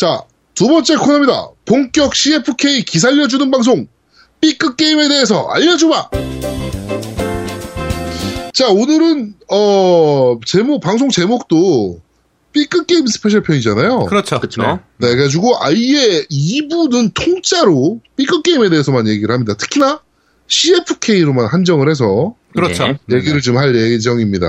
자, 두 번째 코너입니다. 본격 CFK 기살려주는 방송, B급 게임에 대해서 알려주마! 자, 오늘은 방송 제목도 B급 게임 스페셜 편이잖아요. 그렇죠. 그렇죠. 네, 그래가지고 아예 2부는 통짜로 B급 게임에 대해서만 얘기를 합니다. 특히나 CFK로만 한정을 해서 그렇죠. 네. 얘기를 좀 할 예정입니다.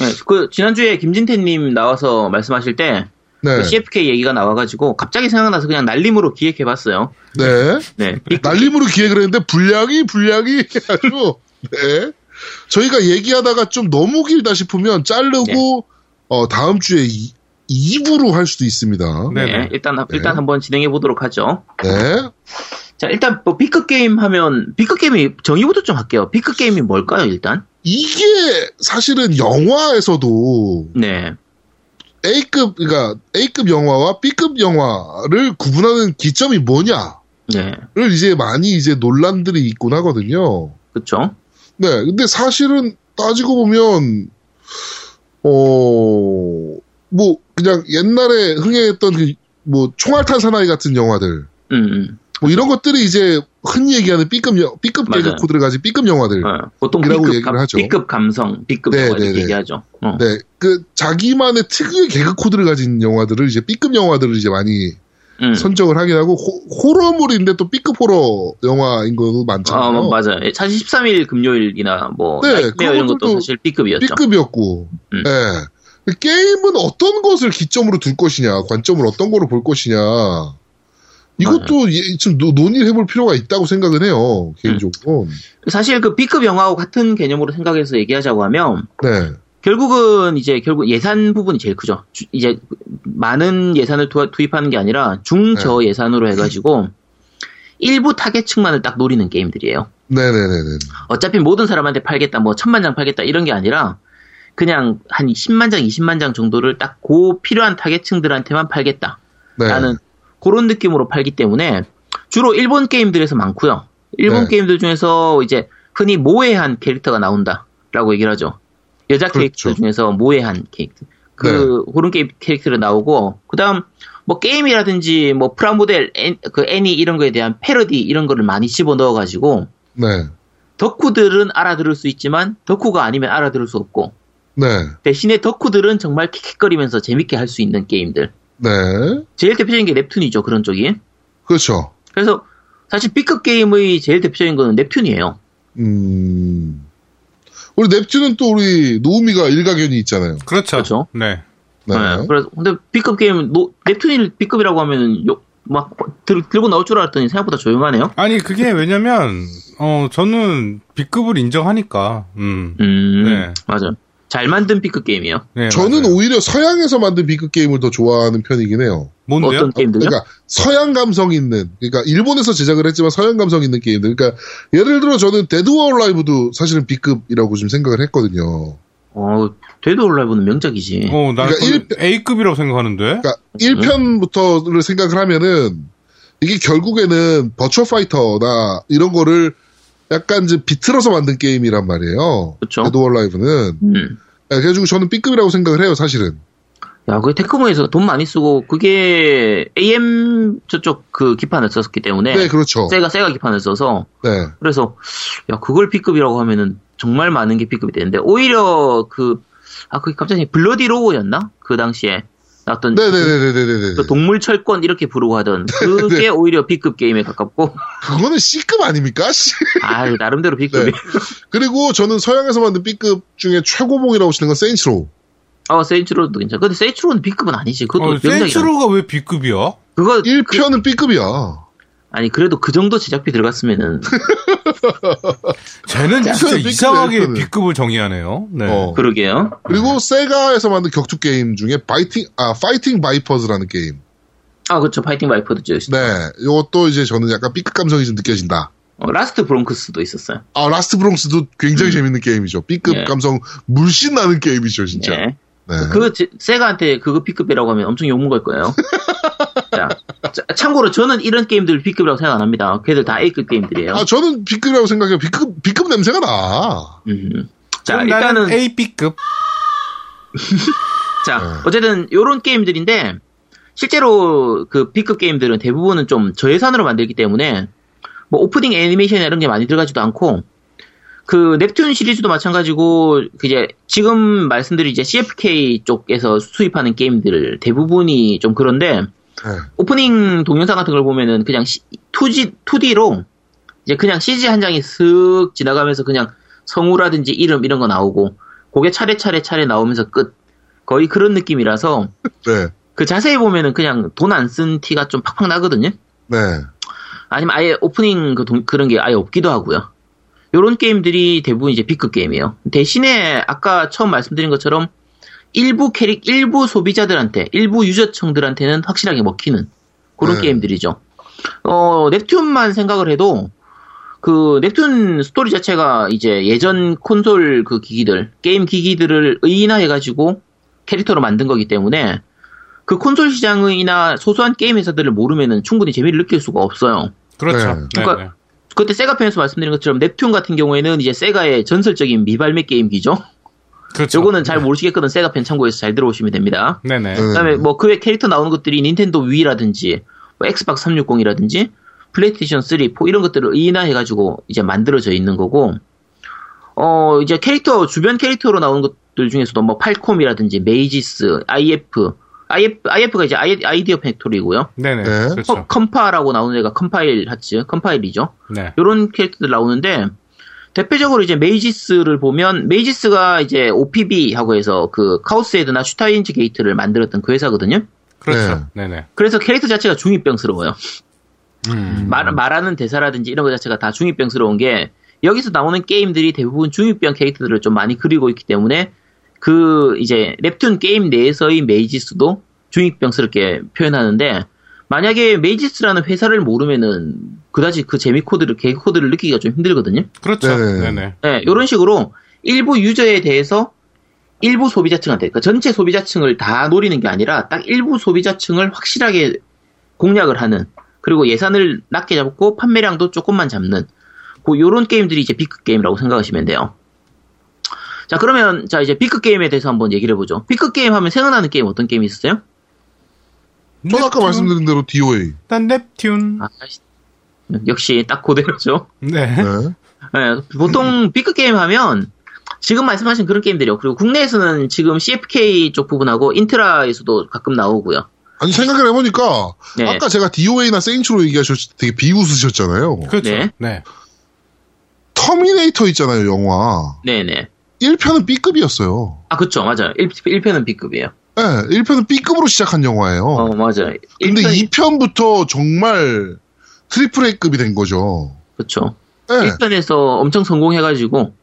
네, 그 지난주에 김진태님 나와서 말씀하실 때 네. 그 CFK 얘기가 나와가지고 갑자기 생각나서 그냥 날림으로 기획해봤어요. 네. 네. 날림으로 기획을 했는데 분량이 아주 네. 저희가 얘기하다가 좀 너무 길다 싶으면 자르고 네. 다음 주에 2부로 할 수도 있습니다. 네. 네. 일단 한번 진행해 보도록 하죠. 네. 자, 일단 뭐 B급 게임 하면 B급 게임이 정의부터 좀 할게요. B급 게임이 뭘까요, 일단? 이게 사실은 영화에서도 네. A급 영화와 B급 영화를 구분하는 기점이 뭐냐를 네. 이제 많이 이제 논란들이 있곤 하거든요. 그렇죠. 네. 근데 사실은 따지고 보면 뭐 그냥 옛날에 흥행했던 그 뭐 총알탄 사나이 같은 영화들. 뭐 이런 것들이 이제 흔히 얘기하는 B급 계급 코드를 가진 B급 영화들. 네, 보통 B급 얘기를 하죠. B급 감성, B급 영화들 네, 네, 얘기하죠. 네, 그 자기만의 특유의 계급 코드를 가진 영화들을 이제 B급 영화들을 이제 많이 선정을 하긴 하고 호러물인데 또 B급 호러 영화인 것도 많잖아요. 맞아요. 사실 13일 금요일이나 뭐 네, 나이트메어 이런 것도 사실 B급이었죠. B급이었고. 네. 게임은 어떤 것을 기점으로 둘 것이냐, 관점을 어떤 거로 볼 것이냐. 이것도 지금 논의를 해볼 필요가 있다고 생각은 해요, 개인적으로. 사실 그 B급 영화하고 같은 개념으로 생각해서 얘기하자고 하면, 네. 결국 예산 부분이 제일 크죠. 이제 많은 예산을 투입하는 게 아니라 중저 네. 예산으로 해가지고 일부 타겟층만을 딱 노리는 게임들이에요. 네네네네. 어차피 모든 사람한테 팔겠다, 뭐 1000만 장 팔겠다 이런 게 아니라 그냥 한 10만 장, 20만 장 정도를 딱 그 필요한 타겟층들한테만 팔겠다. 라는. 네. 그런 느낌으로 팔기 때문에 주로 일본 게임들에서 많고요. 일본 네. 게임들 중에서 이제 흔히 모해한 캐릭터가 나온다라고 얘기를 하죠. 여자 캐릭터 그렇죠. 중에서 모해한 캐릭터. 그런 네. 캐릭터로 나오고 그다음 뭐 게임이라든지 뭐 프라모델, 그 애니 이런 거에 대한 패러디 이런 거를 많이 집어넣어 가지고 네. 덕후들은 알아들을 수 있지만 덕후가 아니면 알아들을 수 없고. 네. 대신에 덕후들은 정말 킥킥거리면서 재밌게 할 수 있는 게임들. 네. 제일 대표적인 게 넵튠이죠, 그런 쪽이. 그렇죠. 그래서, 사실 B급 게임의 제일 대표적인 거는 넵튠이에요. 우리 넵튠은 또 우리 노우미가 일가견이 있잖아요. 그렇죠. 그렇죠. 네. 네. 네. 그래서, 근데 B급 게임은, 넵튠이 B급이라고 하면은, 들고 나올 줄 알았더니 생각보다 조용하네요. 아니, 그게 왜냐면, 저는 B급을 인정하니까, 네. 맞아요. 잘 만든 B급 게임이에요. 네, 저는 맞아요. 오히려 서양에서 만든 B급 게임을 더 좋아하는 편이긴 해요. 뭔데요? 어떤 게임들요? 그러니까 서양 감성 있는, 그러니까 일본에서 제작을 했지만 서양 감성 있는 게임들. 그러니까 예를 들어 저는 데드 오어 라이브도 사실은 B급이라고 좀 생각을 했거든요. 데드 오어 라이브는 명작이지. 나는 그러니까 A급이라고 생각하는데. 그러니까 1편부터를 생각을 하면은 이게 결국에는 버추어 파이터나 이런 거를 약간 이제 비틀어서 만든 게임이란 말이에요. 그렇죠. 데드 오어 라이브는. 그래가지고 저는 B급이라고 생각을 해요, 사실은. 야, 그게 테크모에서 돈 많이 쓰고 그게 AM 저쪽 그 기판을 썼기 때문에. 네, 그렇죠. 세가 기판을 써서. 네. 그래서 야 그걸 B급이라고 하면은 정말 많은 게 B급이 되는데 오히려 그게 갑자기 블러디 로고였나 그 당시에 나왔던. 네네네네네네. 그 동물 철권 이렇게 부르고 하던 그게 네네. 오히려 B급 게임에 가깝고. 그거는 C급 아닙니까? C. 아, 나름대로 B급이에요. 네. 그리고 저는 서양에서 만든 B급 중에 최고봉이라고 치는 건 세인츠로우. 세인츠로우도 괜찮아. 근데 세인츠로우는 B급은 아니지. 그것도 세인츠로우가 왜 B급이야? 그거 1편은 B급이야. 아니 그래도 그 정도 제작비 들어갔으면은. 쟤는 진짜 이상하게 B급을 정의하네요. 네. 그러게요. 그리고 세가에서 만든 격투 게임 중에 파이팅 바이퍼즈라는 게임. 아 그렇죠. 파이팅 바이퍼즈죠. 네. 이것도 이제 저는 약간 B급 감성이 좀 느껴진다. 라스트 브롱크스도 있었어요. 아 라스트 브롱크스도 굉장히 재밌는 게임이죠. B급 예. 감성 물씬 나는 게임이죠, 진짜. 예. 네. 세가한테 그거 B급이라고 하면 엄청 욕먹을 거예요. 자, 참고로 저는 이런 게임들 B급이라고 생각 안 합니다. 걔들 다 A급 게임들이에요. 아, 저는 B급이라고 생각해요. B급 냄새가 나. 자, 일단은 A, B급. 자, 어쨌든 요런 게임들인데 실제로 그 B급 게임들은 대부분은 좀 저예산으로 만들기 때문에 뭐 오프닝 애니메이션이나 이런 게 많이 들어가지도 않고, 그 넵튠 시리즈도 마찬가지고 이제 지금 말씀드린 이제 CFK 쪽에서 수입하는 게임들 대부분이 좀 그런데, 오프닝 동영상 같은 걸 보면은 그냥 2D로 이제 그냥 CG 한 장이 슥 지나가면서 그냥 성우라든지 이름 이런 거 나오고 그게 차례차례 나오면서 끝, 거의 그런 느낌이라서 네. 그 자세히 보면은 그냥 돈 안 쓴 티가 좀 팍팍 나거든요. 네. 아니면 아예 오프닝 그런 게 아예 없기도 하고요. 요런 게임들이 대부분 이제 B급 게임이에요. 대신에 아까 처음 말씀드린 것처럼 일부 소비자들한테, 일부 유저층들한테는 확실하게 먹히는 그런 네. 게임들이죠. 넵튠만 생각을 해도 그 넵튠 스토리 자체가 이제 예전 콘솔 그 기기들, 게임 기기들을 의인화해가지고 캐릭터로 만든 거기 때문에 그 콘솔 시장이나 소소한 게임 회사들을 모르면은 충분히 재미를 느낄 수가 없어요. 그렇죠. 네. 그러니까 네, 네. 그때 세가 편에서 말씀드린 것처럼 넵튠 같은 경우에는 이제 세가의 전설적인 미발매 게임기죠. 그렇죠. 요거는 잘 모르시겠거든. 세가 편 참고해서 잘 들어오시면 됩니다. 네네. 그다음에 뭐 그 외 캐릭터 나오는 것들이 닌텐도 위라든지 뭐 엑스박스 360이라든지 플레이스테이션 3, 4 이런 것들을 의인화해가지고 이제 만들어져 있는 거고, 이제 캐릭터 주변 캐릭터로 나오는 것들 중에서도 뭐 팔콤이라든지 메이지스, IF가 이제 아이디어 팩토리고요. 네네. 네. 그렇죠. 컴파라고 나오는 애가 컴파일 하츠, 컴파일이죠. 네. 요런 캐릭터들 나오는데, 대표적으로 이제 메이지스를 보면, 메이지스가 이제 OPB하고 해서 그 카우스헤드나 슈타인즈 게이트를 만들었던 그 회사거든요. 그렇죠. 네. 네네. 그래서 캐릭터 자체가 중2병스러워요. 말하는 대사라든지 이런 것 자체가 다 중2병스러운 게, 여기서 나오는 게임들이 대부분 중2병 캐릭터들을 좀 많이 그리고 있기 때문에, 그 이제 넵튠 게임 내에서의 메이지스도 중2병스럽게 표현하는데, 만약에 메이지스라는 회사를 모르면은 그다지 그 재미 코드를, 개그 코드를 느끼기가 좀 힘들거든요. 그렇죠. 네네. 네, 이런 식으로 일부 유저에 대해서 일부 소비자층한테, 그러니까 전체 소비자층을 다 노리는 게 아니라 딱 일부 소비자층을 확실하게 공략을 하는, 그리고 예산을 낮게 잡고 판매량도 조금만 잡는, 뭐 요런 게임들이 이제 B급 게임이라고 생각하시면 돼요. 자, 그러면, 자, 이제 B급 게임에 대해서 한번 얘기를 해보죠. B급 게임 하면 생각나는 게임 어떤 게임이 있었어요? 저는 아까 말씀드린 대로 DOA. 일단 넵튠. 아, 역시 딱 그대로죠. 네. 네. 보통 B급 게임 하면 지금 말씀하신 그런 게임들이요. 그리고 국내에서는 지금 CFK 쪽 부분하고 인트라에서도 가끔 나오고요. 아니, 생각을 해보니까 네. 아까 제가 DOA나 세인츠로우 얘기하셨을 때 되게 비웃으셨잖아요. 그렇죠. 네. 네. 터미네이터 있잖아요, 영화. 네네. 1편은 B급이었어요. 아, 그쵸. 맞아요. 1편은 B급이에요. 네. 1편은 B급으로 시작한 영화예요. 맞아요. 근데 2편부터 정말 트리플 A급이 된 거죠. 그쵸. 네. 1편에서 엄청 성공해가지고.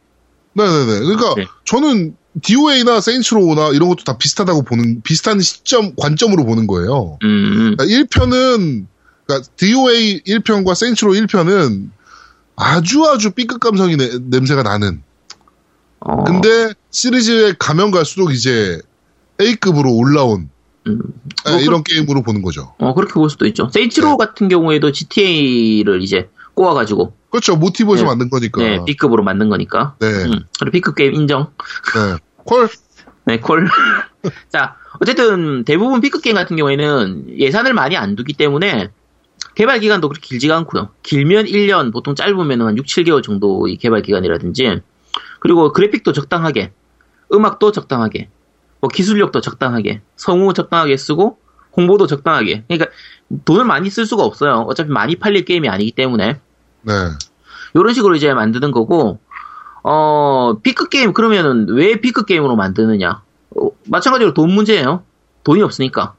네네네. 그러니까 네. 저는 DOA나 세인츠로우나 이런 것도 다 비슷하다고 보는, 비슷한 시점, 관점으로 보는 거예요. 그러니까 1편은, 그러니까 DOA 1편과 세인츠로우 1편은 아주 B급 감성이 냄새가 나는. 근데 시리즈에 가면 갈수록 이제 A급으로 올라온 이런 게임으로 보는 거죠. 그렇게 볼 수도 있죠. 세이치로 네. 같은 경우에도 GTA를 이제 꼬아가지고. 그렇죠. 모티브에서 네. 만든 거니까. 네. B급으로 만든 거니까. 네. 그리고 B급 게임 인정. 네. 콜. 네. 콜. 자, 어쨌든 대부분 B급 게임 같은 경우에는 예산을 많이 안 두기 때문에 개발 기간도 그렇게 길지가 않고요. 길면 1년, 보통 짧으면 한 6, 7개월 정도의 개발 기간이라든지, 그리고 그래픽도 적당하게, 음악도 적당하게, 뭐 기술력도 적당하게, 성우 적당하게 쓰고, 홍보도 적당하게. 그러니까 돈을 많이 쓸 수가 없어요. 어차피 많이 팔릴 게임이 아니기 때문에. 네. 요런 식으로 이제 만드는 거고, B급 게임, 그러면은 왜 B급 게임으로 만드느냐? 마찬가지로 돈 문제예요. 돈이 없으니까.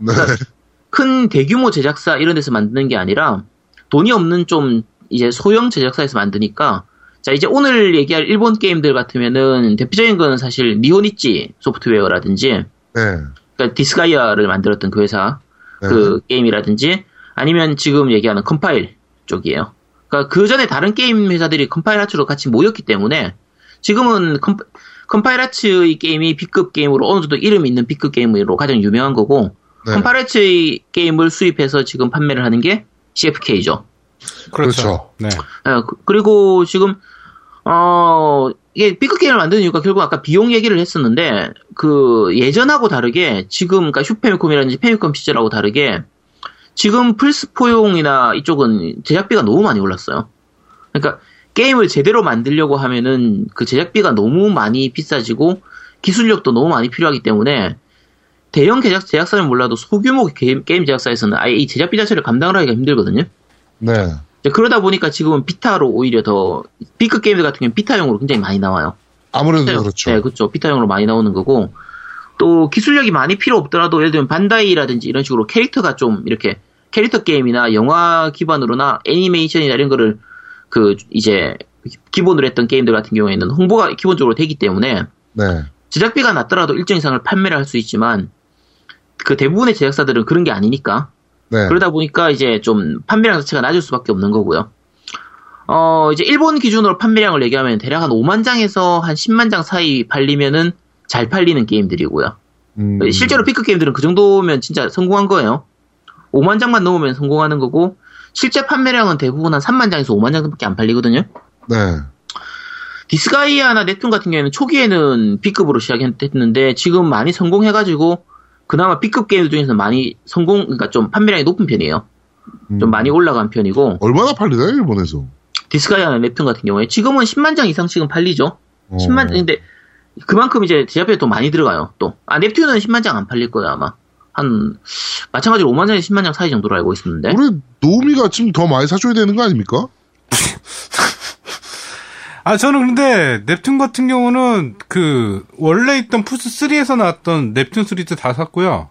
그러니까 네. 큰 대규모 제작사 이런 데서 만드는 게 아니라, 돈이 없는 좀 이제 소형 제작사에서 만드니까, 자, 이제 오늘 얘기할 일본 게임들 같으면은 대표적인 거는 사실 니혼이치 소프트웨어라든지, 네. 그러니까 디스가이아를 만들었던 그 회사, 네. 그 게임이라든지, 아니면 지금 얘기하는 컴파일 쪽이에요. 그러니까 그 전에 다른 게임 회사들이 컴파일 하츠로 같이 모였기 때문에 지금은 컴파일 하츠의 게임이 B급 게임으로, 어느 정도 이름 있는 B급 게임으로 가장 유명한 거고, 네. 컴파일 하츠의 게임을 수입해서 지금 판매를 하는 게 CFK죠. 그렇죠. 네. 그리고 지금 이게 B급 게임을 만드는 이유가 결국 아까 비용 얘기를 했었는데, 그 예전하고 다르게 지금, 그러니까 슈페미콤이라든지 페미컴 시절하고 다르게 지금 플스4용이나 이쪽은 제작비가 너무 많이 올랐어요. 그러니까 게임을 제대로 만들려고 하면은 그 제작비가 너무 많이 비싸지고 기술력도 너무 많이 필요하기 때문에 대형 제작사는 몰라도 소규모 게임 제작사에서는 아예 이 제작비 자체를 감당을 하기가 힘들거든요. 네. 그러다 보니까 지금은 비타로 오히려 더, B급 게임들 같은 경우는 비타용으로 굉장히 많이 나와요. 아무래도 비타용, 그렇죠. 네, 그렇죠. 비타용으로 많이 나오는 거고, 또 기술력이 많이 필요 없더라도 예를 들면 반다이라든지 이런 식으로 캐릭터가 좀 이렇게 캐릭터 게임이나 영화 기반으로나 애니메이션이나 이런 거를 그 이제 기본으로 했던 게임들 같은 경우에는 홍보가 기본적으로 되기 때문에, 네. 제작비가 낮더라도 일정 이상을 판매를 할 수 있지만, 그 대부분의 제작사들은 그런 게 아니니까, 네. 그러다 보니까 이제 좀 판매량 자체가 낮을 수밖에 없는 거고요. 이제 일본 기준으로 판매량을 얘기하면 대략 한 5만 장에서 한 10만 장 사이 팔리면은 잘 팔리는 게임들이고요. 실제로 B급 게임들은 그 정도면 진짜 성공한 거예요. 5만 장만 넘으면 성공하는 거고, 실제 판매량은 대부분 한 3만 장에서 5만 장밖에 안 팔리거든요. 네. 디스가이아나 넵튠 같은 경우에는 초기에는 B급으로 시작했는데 지금 많이 성공해가지고 그나마 B급 게임들 중에서 많이 그러니까 좀 판매량이 높은 편이에요. 좀 많이 올라간 편이고. 얼마나 팔리나요, 일본에서? 디스가이아나 넵튠 같은 경우에 지금은 10만 장 이상씩은 팔리죠. 10만, 근데 그만큼 이제 제작비가 또 많이 들어가요, 또. 넵튠은 10만 장 안 팔릴 거예요, 아마. 마찬가지로 5만 장에서 10만 장 사이 정도로 알고 있었는데. 우리 노미가 지금 더 많이 사줘야 되는 거 아닙니까? 저는 근데 넵튠 같은 경우는 그 원래 있던 플스 3에서 나왔던 넵튠 시리즈 다 샀고요.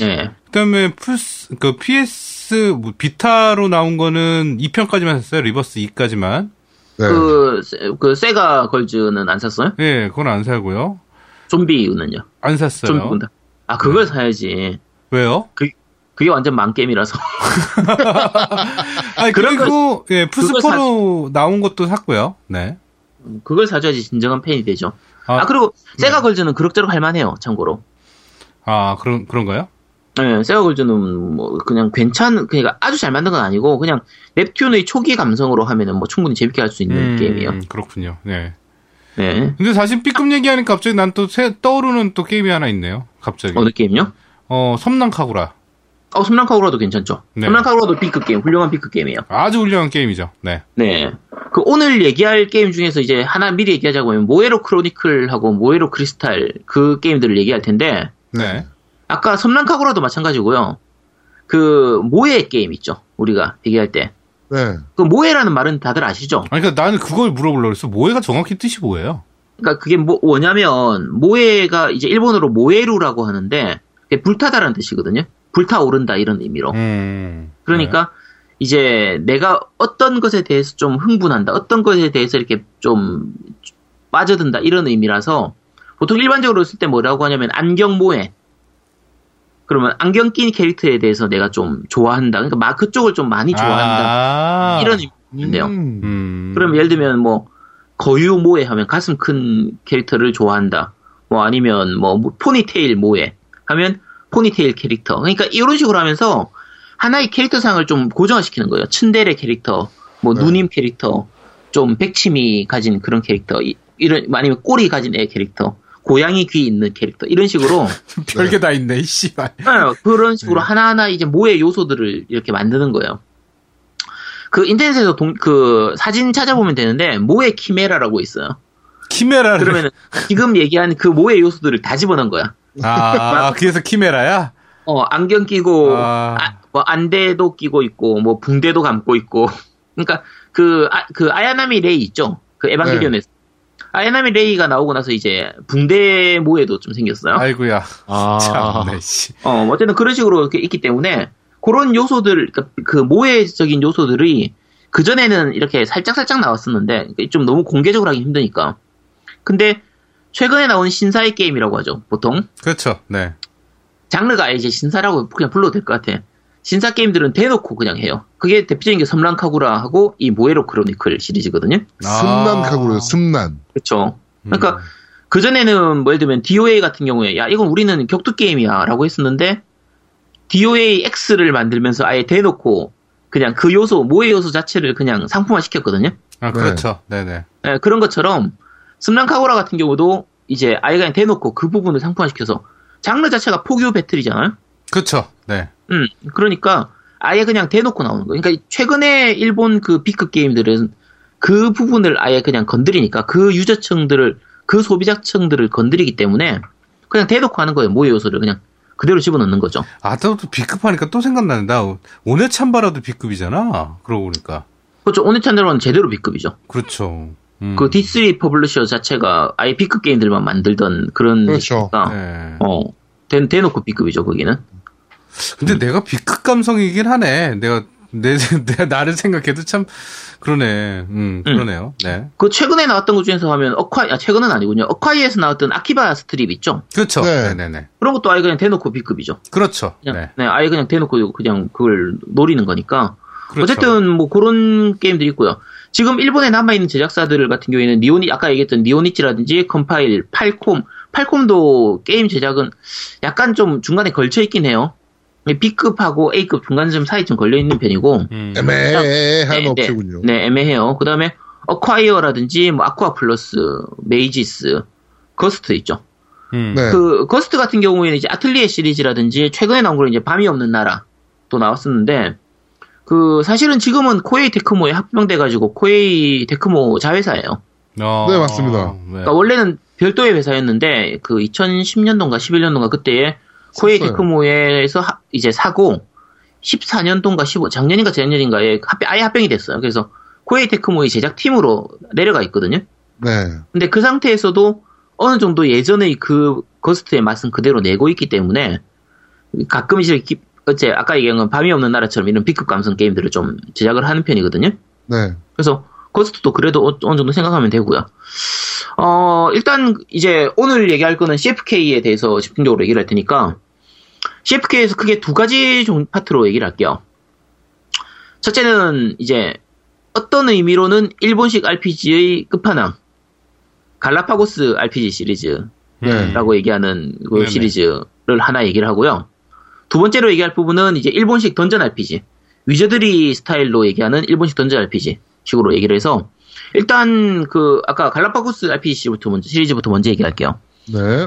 네. 그다음에 플스 그 PS 뭐 비타로 나온 거는 2편까지만 샀어요. 리버스 2까지만. 네. 그 세가 걸즈는 안 샀어요? 예, 네, 그건 안 사고요. 좀비는요? 안 샀어요. 좀비군다. 아, 그걸 네. 사야지. 왜요? 그게 완전 망겜이라서. 아니, 그리고 예, 플스 4로 나온 것도 샀고요. 네. 그걸 사줘야지 진정한 팬이 되죠. 그리고 세가 걸즈는 그럭저럭 할만해요, 참고로. 그런가요? 네, 세가 걸즈는 뭐 그냥 그러니까 아주 잘 만든 건 아니고 그냥 넵튠의 초기 감성으로 하면은 뭐 충분히 재밌게 할 수 있는 게임이에요. 그렇군요. 네. 네. 근데 사실 B급 얘기하니까 갑자기 난 또 떠오르는 또 게임이 하나 있네요. 갑자기. 어느 게임요? 섬란 카구라. 섬란 카구라도 괜찮죠. 네. 섬란 카구라도 B급 게임, 훌륭한 B급 게임이에요. 아주 훌륭한 게임이죠. 네. 네. 그 오늘 얘기할 게임 중에서 이제 하나 미리 얘기하자고 하면 모에로 크로니클하고 모에로 크리스탈 그 게임들을 얘기할 텐데. 네. 아까 섬란 카구라도 마찬가지고요. 그 모에 게임 있죠. 우리가 얘기할 때. 네. 그 모에라는 말은 다들 아시죠? 아니, 그러니까 나는 그걸 물어보려고 했어. 모에가 정확히 뜻이 뭐예요? 그러니까 그게 뭐냐면 모에가 이제 일본어로 모에루라고 하는데 그게 불타다라는 뜻이거든요. 불타오른다 이런 의미로. 그러니까 네. 이제 내가 어떤 것에 대해서 좀 흥분한다, 어떤 것에 대해서 이렇게 좀 빠져든다 이런 의미라서 보통 일반적으로 쓸 때 뭐라고 하냐면 안경 모에. 그러면 안경 낀 캐릭터에 대해서 내가 좀 좋아한다. 그러니까 마크 쪽을 좀 많이 좋아한다. 이런 의미인데요. 그럼 예를 들면 뭐 거유 모에 하면 가슴 큰 캐릭터를 좋아한다. 뭐 아니면 뭐 포니테일 모에 하면 포니테일 캐릭터. 그러니까 이런 식으로 하면서 하나의 캐릭터상을 좀 고정시키는 거예요. 츤데레 캐릭터, 뭐 네. 누님 캐릭터, 좀 백치미 가진 그런 캐릭터, 이런 아니면 꼬리 가진 애 캐릭터, 고양이 귀 있는 캐릭터 이런 식으로 별게 다 있네, 씨발. 그런 식으로 네. 하나하나 이제 모의 요소들을 이렇게 만드는 거예요. 그 인터넷에서 그 사진 찾아보면 되는데 모의 키메라라고 있어요. 키메라를 그러면 지금 얘기한 그 모의 요소들을 다 집어넣은 거야. 그래서 키메라야? 안경 끼고, 뭐 안대도 끼고 있고, 뭐 붕대도 감고 있고. 그러니까 그 아야나미 레이 있죠? 그 에반게리온에서. 네. 아야나미 레이가 나오고 나서 이제 붕대 모에도 좀 생겼어요. 아이고야. 참네, 씨. 어쨌든 그런 식으로 이렇게 있기 때문에 그런 요소들, 그 모에적인 요소들이 그전에는 이렇게 살짝살짝 나왔었는데 좀 너무 공개적으로 하긴 힘드니까. 근데 최근에 나온 신사의 게임이라고 하죠, 보통. 그렇죠, 네. 장르가 이제 신사라고 그냥 불러도 될 것 같아. 신사 게임들은 대놓고 그냥 해요. 그게 대표적인 게 섬란 카구라하고 이 모에로 크로니클 시리즈거든요. 섬란 카구라요, 섬란. 그렇죠. 그러니까 그전에는 뭐 예를 들면 DOA 같은 경우에 야, 이건 우리는 격투 게임이야 라고 했었는데 DOA X를 만들면서 아예 대놓고 그냥 그 요소, 모의 요소 자체를 그냥 상품화 시켰거든요. 아, 그렇죠. 네. 네네. 네, 그런 것처럼, 섬란 카구라 같은 경우도 이제 아예 그냥 대놓고 그 부분을 상품화 시켜서, 장르 자체가 포교 배틀이잖아요? 그렇죠. 네. 그러니까 아예 그냥 대놓고 나오는 거예요. 그러니까 최근에 일본 그 B급 게임들은 그 부분을 아예 그냥 건드리니까, 그 유저층들을, 그 소비자층들을 건드리기 때문에, 그냥 대놓고 하는 거예요. 모의 요소를 그냥. 그대로 집어넣는 거죠. 아, 또 B급 하니까 또 생각난다. 오네 찬바라도 B급이잖아. 그러고 보니까. 그렇죠. 오네 찬바라는 제대로 B급이죠. 그렇죠. 그 D3 퍼블리셔 자체가 아예 B급 게임들만 만들던 그런. 그렇죠. 네. 대놓고 B급이죠, 거기는. 근데 내가 B급 감성이긴 하네. 내가, 내가 나를 생각해도 참, 그러네. 그러네요. 네. 그 최근에 나왔던 것 중에서 하면, 최근은 아니군요. 어콰이에서 나왔던 아키바 스트립 있죠? 그렇죠. 네네네. 그런 것도 아예 그냥 대놓고 B급이죠. 그렇죠. 그냥, 네. 아예 그냥 대놓고 그냥 그걸 노리는 거니까. 그렇죠. 어쨌든 뭐 그런 게임들이 있고요. 지금 일본에 남아있는 제작사들 같은 경우에는 아까 얘기했던 니혼이치라든지 컴파일, 팔콤. 팔콤도 게임 제작은 약간 좀 중간에 걸쳐있긴 해요. B급하고 A급 중간쯤 사이쯤 걸려있는 편이고. 애매한 업체군요. 네, 애매해요. 그 다음에, 어콰이어라든지, 뭐, 아쿠아플러스, 메이지스, 거스트 있죠. 네. 그, 거스트 같은 경우에는 이제 아틀리에 시리즈라든지, 최근에 나온 걸 이제 밤이 없는 나라, 또 나왔었는데, 그, 사실은 지금은 코에이 테크모에 합병돼가지고, 코에이 테크모 자회사예요. 네, 맞습니다. 그러니까 원래는 별도의 회사였는데, 그 2010년도인가 11년도인가 그때에, 코에이 테크모에서 이제 사고 14년도인가 15 작년인가 재작년인가에 아예 합병이 됐어요. 그래서 코에이 테크모의 제작팀으로 내려가 있거든요. 네. 근데 그 상태에서도 어느 정도 예전의 그 거스트의 맛은 그대로 내고 있기 때문에 가끔 이제 아까 얘기한 건 밤이 없는 나라처럼 이런 B급 감성 게임들을 좀 제작을 하는 편이거든요. 네. 그래서 거스트도 그래도 어느 정도 생각하면 되고요. 일단 이제 오늘 얘기할 거는 CFK에 대해서 집중적으로 얘기를 할 테니까 CFK에서 크게 두 가지 파트로 얘기를 할게요. 첫째는 이제 어떤 의미로는 일본식 RPG의 끝판왕 갈라파고스 RPG 시리즈라고 얘기하는 그 시리즈를 하나 얘기를 하고요. 두 번째로 얘기할 부분은 이제 일본식 던전 RPG 위저드리 스타일로 얘기하는 일본식 던전 RPG 식으로 얘기를 해서 일단 그 아까 갈라파고스 RPG부터 시리즈부터 먼저 얘기할게요. 네.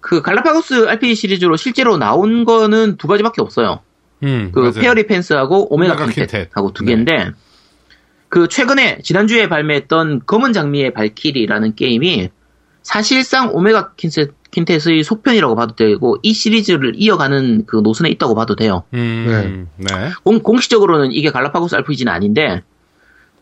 그 갈라파고스 RPG 시리즈로 실제로 나온 거는 두 가지밖에 없어요. 그 맞아요. 페어리 펜서하고 오메가 퀸텟하고 두 개인데 네. 그 최근에 지난주에 발매했던 검은 장미의 발키리라는 게임이 사실상 오메가 퀸텟의 속편이라고 봐도 되고 이 시리즈를 이어가는 그 노선에 있다고 봐도 돼요. 네. 공식적으로는 이게 갈라파고스 RPG는 아닌데.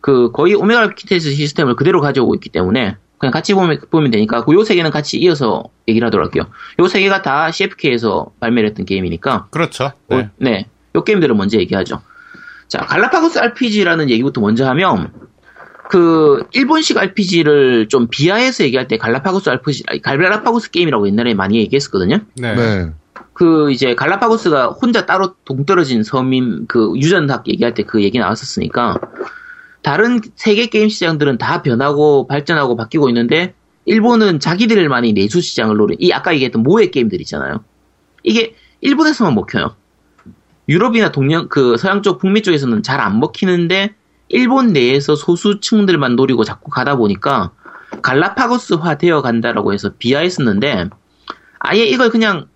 그, 거의 오메가 퀸텟 시스템을 그대로 가져오고 있기 때문에, 그냥 같이 보면 되니까, 요 세 개는 같이 이어서 얘기를 하도록 할게요. 요 세 개가 다 CFK에서 발매를 했던 게임이니까. 그렇죠. 네. 요 게임들을 먼저 얘기하죠. 자, 갈라파고스 RPG라는 얘기부터 먼저 하면, 그, 일본식 RPG를 좀 비하해서 얘기할 때 갈라파고스 게임이라고 옛날에 많이 얘기했었거든요. 네. 그, 이제, 갈라파고스가 혼자 따로 동떨어진 섬인 그 유전학 얘기할 때 그 얘기 나왔었으니까, 다른 세계 게임 시장들은 다 변하고 발전하고 바뀌고 있는데 일본은 자기들만이 내수 시장을 노린 이 아까 얘기했던 모의 게임들 있잖아요. 이게 일본에서만 먹혀요. 유럽이나 서양 쪽 북미 쪽에서는 잘 안 먹히는데 일본 내에서 소수층들만 노리고 자꾸 가다 보니까 갈라파고스화 되어 간다라고 해서 비하했었는데 아예 이걸 그냥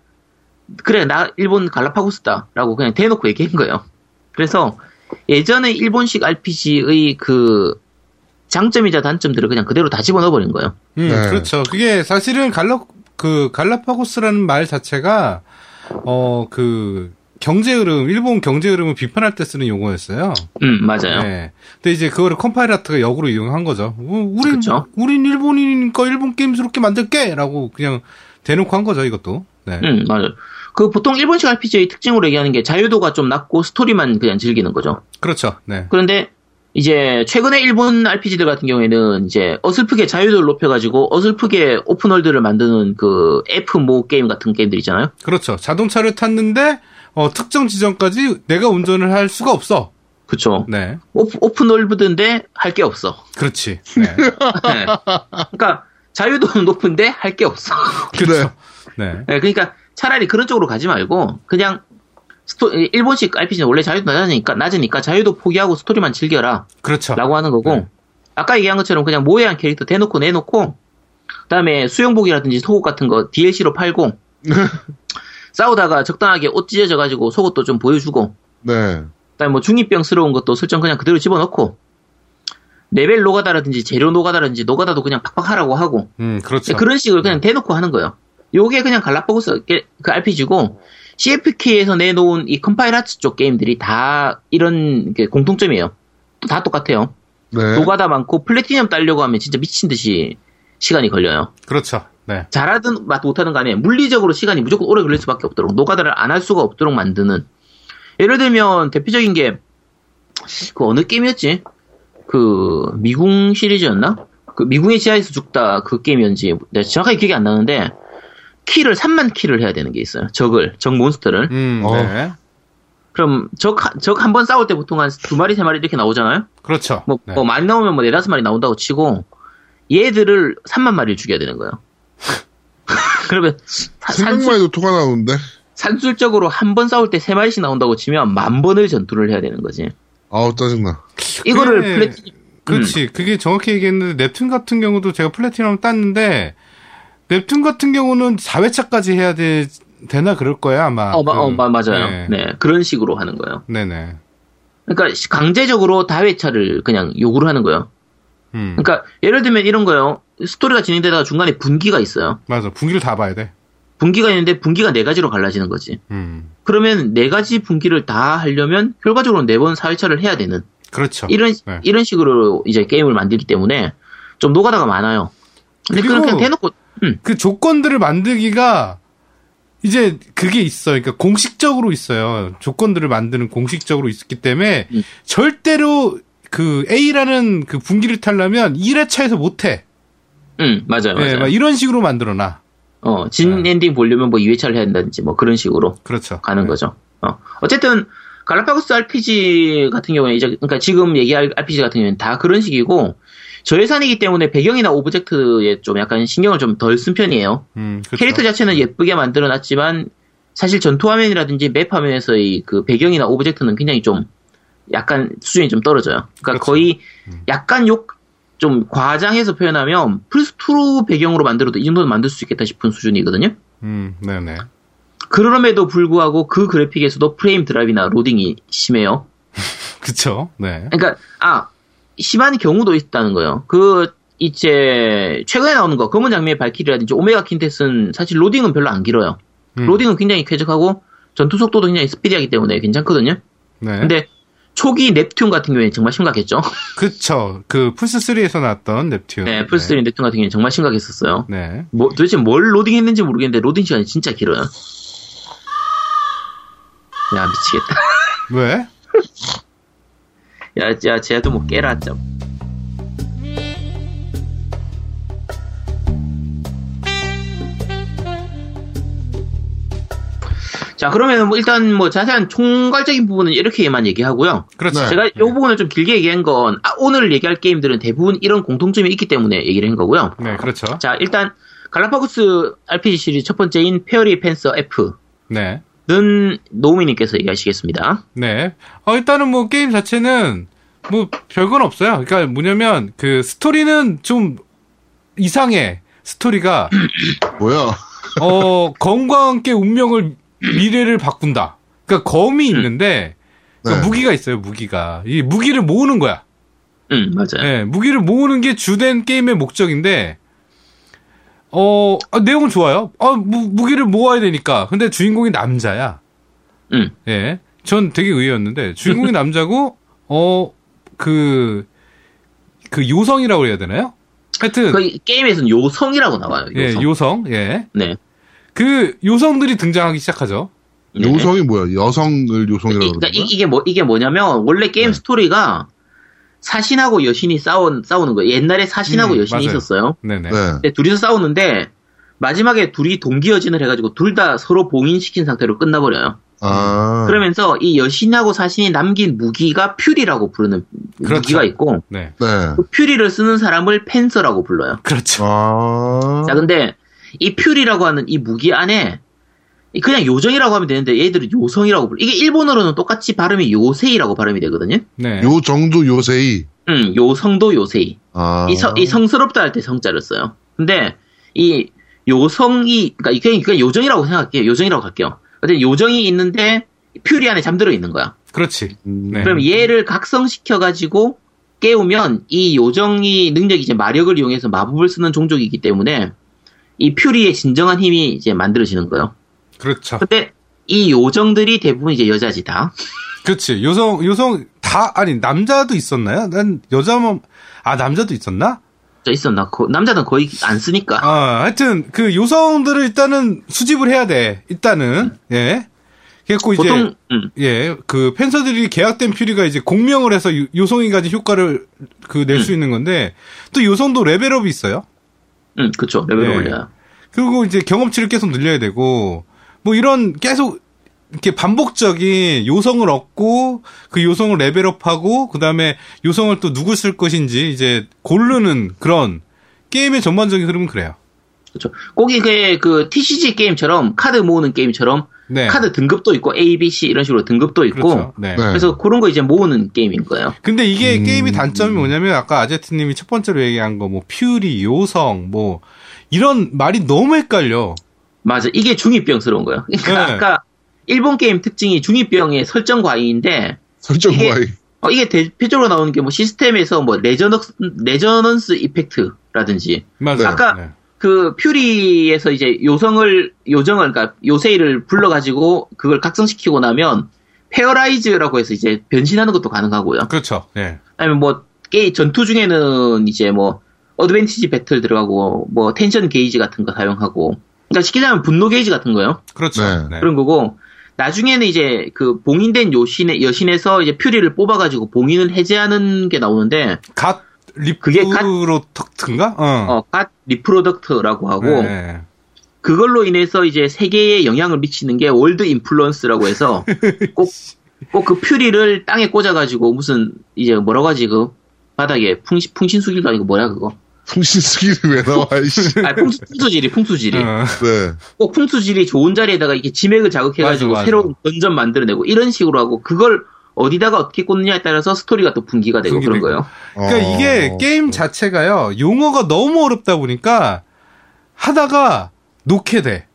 그래 나 일본 갈라파고스다라고 그냥 대놓고 얘기한 거예요. 그래서 예전에 일본식 RPG의 그 장점이자 단점들을 그냥 그대로 다 집어넣어버린 거예요. 네. 그렇죠. 그게 사실은 갈라파고스라는 말 자체가 그 경제 흐름, 일본 경제 흐름을 비판할 때 쓰는 용어였어요. 맞아요. 네. 근데 이제 그거를 컴파일 하츠가 역으로 이용한 거죠. 우린 일본이니까 일본 게임스럽게 만들게라고 그냥 대놓고 한 거죠, 이것도. 네. 맞아요. 그 보통 일본식 RPG의 특징으로 얘기하는 게 자유도가 좀 낮고 스토리만 그냥 즐기는 거죠. 그렇죠. 네. 그런데 이제 최근에 일본 RPG들 같은 경우에는 이제 어설프게 자유도를 높여가지고 어설프게 오픈월드를 만드는 그 F모 게임 같은 게임들 있잖아요. 그렇죠. 자동차를 탔는데 특정 지점까지 내가 운전을 할 수가 없어. 그렇죠. 네. 오픈월드인데 할 게 없어. 그렇지. 네. 네. 그러니까 자유도는 높은데 할 게 없어. 그렇죠. 네. 네. 그러니까 차라리 그런 쪽으로 가지 말고 그냥 일본식 RPG는 원래 자유도 낮으니까 자유도 포기하고 스토리만 즐겨라. 그렇죠. 라고 하는 거고, 네. 아까 얘기한 것처럼 그냥 모해한 캐릭터 대놓고 내놓고, 그 다음에 수영복이라든지 속옷 같은 거 DLC로 팔고, 싸우다가 적당하게 옷 찢어져가지고 속옷도 좀 보여주고, 네. 그 다음에 뭐 중2병스러운 것도 설정 그냥 그대로 집어넣고, 레벨 노가다라든지 재료 노가다라든지 노가다도 그냥 팍팍 하라고 하고, 그렇죠. 그런 식으로 그냥 대놓고 하는 거예요. 요게 그냥 갈라파고스 그 RPG고, CFK에서 내놓은 이 컴파일 하츠 쪽 게임들이 다 이런 게 공통점이에요. 또 다 똑같아요. 네. 노가다 많고 플래티넘 따려고 하면 진짜 미친 듯이 시간이 걸려요. 그렇죠. 네. 잘하든 못하든 간에 물리적으로 시간이 무조건 오래 걸릴 수밖에 없도록 노가다를 안 할 수가 없도록 만드는. 예를 들면 대표적인 게 그 어느 게임이었지? 그 미궁 시리즈였나? 그 미궁의 지하에서 죽다 그 게임이었는지 내가 정확하게 기억이 안 나는데. 키를 3만 키를 해야 되는 게 있어요. 적 몬스터를. 네. 그럼 적 한 번 싸울 때 보통 한 2마리, 3마리 이렇게 나오잖아요. 그렇죠. 네. 뭐 많이 나오면 뭐 4-5마리 나온다고 치고 얘들을 3만 마리를 죽여야 되는 거예요. 그러면 300마리도 토가 나오는데. 산술적으로 한 번 싸울 때 3마리씩 나온다고 치면 10,000번을 전투를 해야 되는 거지. 아우 짜증나. 이거를 그게... 플래티넘. 그렇지. 그게 정확히 얘기했는데 넵튠 같은 경우도 제가 플래티넘 땄는데. 넵튠 같은 경우는 4회차까지 해야 되나 그럴 거야 아마. 맞아요. 네. 네, 그런 식으로 하는 거예요. 네네. 그러니까 강제적으로 다회차를 그냥 요구를 하는 거예요. 그러니까 예를 들면 이런 거예요. 스토리가 진행되다가 중간에 분기가 있어요. 맞아, 분기를 다 봐야 돼. 분기가 있는데 분기가 4가지로 갈라지는 거지. 그러면 4가지 분기를 다 하려면 결과적으로 4번 4회차를 해야 되는. 그렇죠. 이런 식으로 이제 게임을 만들기 때문에 좀 노가다가 많아요. 근데 그냥 대놓고 그 조건들을 만들기가 이제 그게 있어. 그러니까 공식적으로 있어요. 조건들을 만드는 공식적으로 있기 때문에 절대로 그 A라는 그 분기를 타려면 1회차에서 못 해. 맞아요. 네, 맞아요. 막 이런 식으로 만들어놔. 진 엔딩 보려면 뭐 2회차를 해야 된다든지 뭐 그런 식으로. 그렇죠. 가는 거죠. 어쨌든 갈라파고스 RPG 같은 경우에 이제 그러니까 지금 얘기할 RPG 같은 경우는 다 그런 식이고. 저예산이기 때문에 배경이나 오브젝트에 좀 약간 신경을 좀 덜 쓴 편이에요. 그렇죠. 캐릭터 자체는 예쁘게 만들어놨지만 사실 전투화면이라든지 맵화면에서의 그 배경이나 오브젝트는 굉장히 좀 약간 수준이 좀 떨어져요. 그러니까 그렇죠. 거의 약간 좀 과장해서 표현하면 플스2로 배경으로 만들어도 이 정도는 만들 수 있겠다 싶은 수준이거든요. 네네. 그럼에도 불구하고 그 그래픽에서도 프레임 드랍이나 로딩이 심해요. 그쵸. 네. 그러니까 심한 경우도 있다는 거예요. 이제, 최근에 나오는 거, 검은 장미의 발키리라든지, 오메가 퀸텟은 사실 로딩은 별로 안 길어요. 로딩은 굉장히 쾌적하고, 전투 속도도 굉장히 스피디하기 때문에 괜찮거든요. 네. 근데, 초기 넵튠 같은 경우에는 정말 심각했죠. 그쵸. 그, 플스3에서 나왔던 넵튠. 네, 플스3 넵튠 같은 경우에는 정말 심각했었어요. 네. 뭐, 도대체 뭘 로딩했는지 모르겠는데, 로딩 시간이 진짜 길어요. 야, 미치겠다. 왜? 야, 쟤도 뭐 깨라, 참. 자, 그러면 뭐 일단 뭐 자세한 총괄적인 부분은 이렇게만 얘기하고요. 그렇죠. 제가 이 부분을 좀 길게 얘기한 건, 오늘 얘기할 게임들은 대부분 이런 공통점이 있기 때문에 얘기를 한 거고요. 네, 그렇죠. 자, 일단 갈라파고스 RPG 시리즈 첫 번째인 페어리 펜서 F. 네. 는 노우미님께서 얘기하시겠습니다. 네. 일단은 뭐 게임 자체는 뭐 별건 없어요. 그러니까 뭐냐면 그 스토리는 좀 이상해. 스토리가 뭐야? 건과함께 운명을 미래를 바꾼다. 그러니까 검이 있는데 그러니까 네. 무기가 있어요. 무기가 이 무기를 모으는 거야. 맞아요. 네, 무기를 모으는 게 주된 게임의 목적인데. 내용은 좋아요. 무기를 모아야 되니까. 근데 주인공이 남자야. 예. 전 되게 의외였는데, 주인공이 남자고, 그 요성이라고 해야 되나요? 하여튼. 그 게임에서는 요성이라고 나와요. 요성. 예, 요성. 예. 네. 그 요성들이 등장하기 시작하죠. 네. 요성이 뭐야? 여성을 요성이라고. 그러니까 이게 뭐냐면, 원래 게임 네. 스토리가, 사신하고 여신이 싸우는 거예요. 옛날에 사신하고 여신이 맞아요. 있었어요. 네네. 네. 근데 둘이서 싸우는데 마지막에 둘이 동기여진을 해가지고 둘 다 서로 봉인시킨 상태로 끝나버려요. 그러면서 이 여신하고 사신이 남긴 무기가 퓨리라고 부르는 그렇죠. 무기가 있고 네. 네. 그 퓨리를 쓰는 사람을 펜서라고 불러요. 그렇죠. 자 근데 이 퓨리라고 하는 이 무기 안에 그냥 요정이라고 하면 되는데 얘들은 요성이라고 불러. 이게 일본어로는 똑같이 발음이 요세이라고 발음이 되거든요. 네. 요정도 요세이. 응, 요성도 요세이. 아. 이 성스럽다 할 때 성자를 써요. 근데 이 요성이, 그러니까 이게 요정이라고 생각할게요. 요정이라고 할게요. 근데 요정이 있는데 퓨리 안에 잠들어 있는 거야. 그렇지. 네. 그럼 얘를 각성시켜 가지고 깨우면 이 요정이 능력이 이제 마력을 이용해서 마법을 쓰는 종족이기 때문에 이 퓨리의 진정한 힘이 이제 만들어지는 거예요. 그렇죠. 근데 이 요정들이 대부분 이제 여자지 다. 그렇지. 요성 다 아니 남자도 있었나요? 난 여자만 아 남자도 있었나? 있었나? 남자는 거의 안 쓰니까. 아 하여튼 그 요성들을 일단은 수집을 해야 돼. 일단은 예. 그래서 이제 예 그 펜서들이 계약된 퓨리가 이제 공명을 해서 요성이 가진 효과를 그 낼 수 있는 건데 또 요성도 레벨업이 있어요. 그렇죠. 레벨업 올려요. 네. 그리고 이제 경험치를 계속 늘려야 되고. 뭐 이런 계속 이렇게 반복적인 요성을 얻고 그 요성을 레벨업하고 그 다음에 요성을 또 누구 쓸 것인지 이제 고르는 그런 게임의 전반적인 흐름은 그래요. 그렇죠. 꼭 이게 그 TCG 게임처럼 카드 모으는 게임처럼 네. 카드 등급도 있고 A, B, C 이런 식으로 등급도 있고 그렇죠. 네. 그래서 그런 거 이제 모으는 게임인 거예요. 근데 이게 게임의 단점이 뭐냐면 아까 아제트님이 첫 번째로 얘기한 거 뭐 퓨리, 요성 뭐 이런 말이 너무 헷갈려. 맞아. 이게 중이병스러운 거예요. 그러니까 네. 아까 일본 게임 특징이 중이병의 설정 과잉인데 설정 과잉. 이게 대표적으로 나오는 게 뭐 시스템에서 뭐 레저넌스 이펙트라든지 맞아요. 아까 네. 그 퓨리에서 이제 요정을 그러니까 요세이를 불러 가지고 그걸 각성시키고 나면 페어라이즈라고 해서 이제 변신하는 것도 가능하고요. 그렇죠. 네. 아니면 뭐 게임 전투 중에는 이제 뭐 어드벤티지 배틀 들어가고 뭐 텐션 게이지 같은 거 사용하고 그러니까 시키자면 분노 게이지 같은 거요. 그렇죠. 네. 그런 거고 나중에는 이제 그 봉인된 여신에서 이제 퓨리를 뽑아가지고 봉인을 해제하는 게 나오는데 갓 리프로덕트인가? 갓 리프로덕트라고 하고 네. 그걸로 인해서 이제 세계에 영향을 미치는 게 월드 인플루언스라고 해서 꼭 그 퓨리를 땅에 꽂아가지고 무슨 이제 뭐라고 하지 그 바닥에 풍신수길도 아니고 뭐야 그거? 풍수질이 왜 나와, 이씨. 아, 풍수질이. 네. 꼭 풍수질이 좋은 자리에다가 이렇게 지맥을 자극해가지고 맞아. 새로운 던전 만들어내고 이런 식으로 하고 그걸 어디다가 어떻게 꽂느냐에 따라서 스토리가 또 분기가 되고 그런 거예요. 그러니까 이게 게임 자체가요, 용어가 너무 어렵다 보니까 하다가 놓게 돼.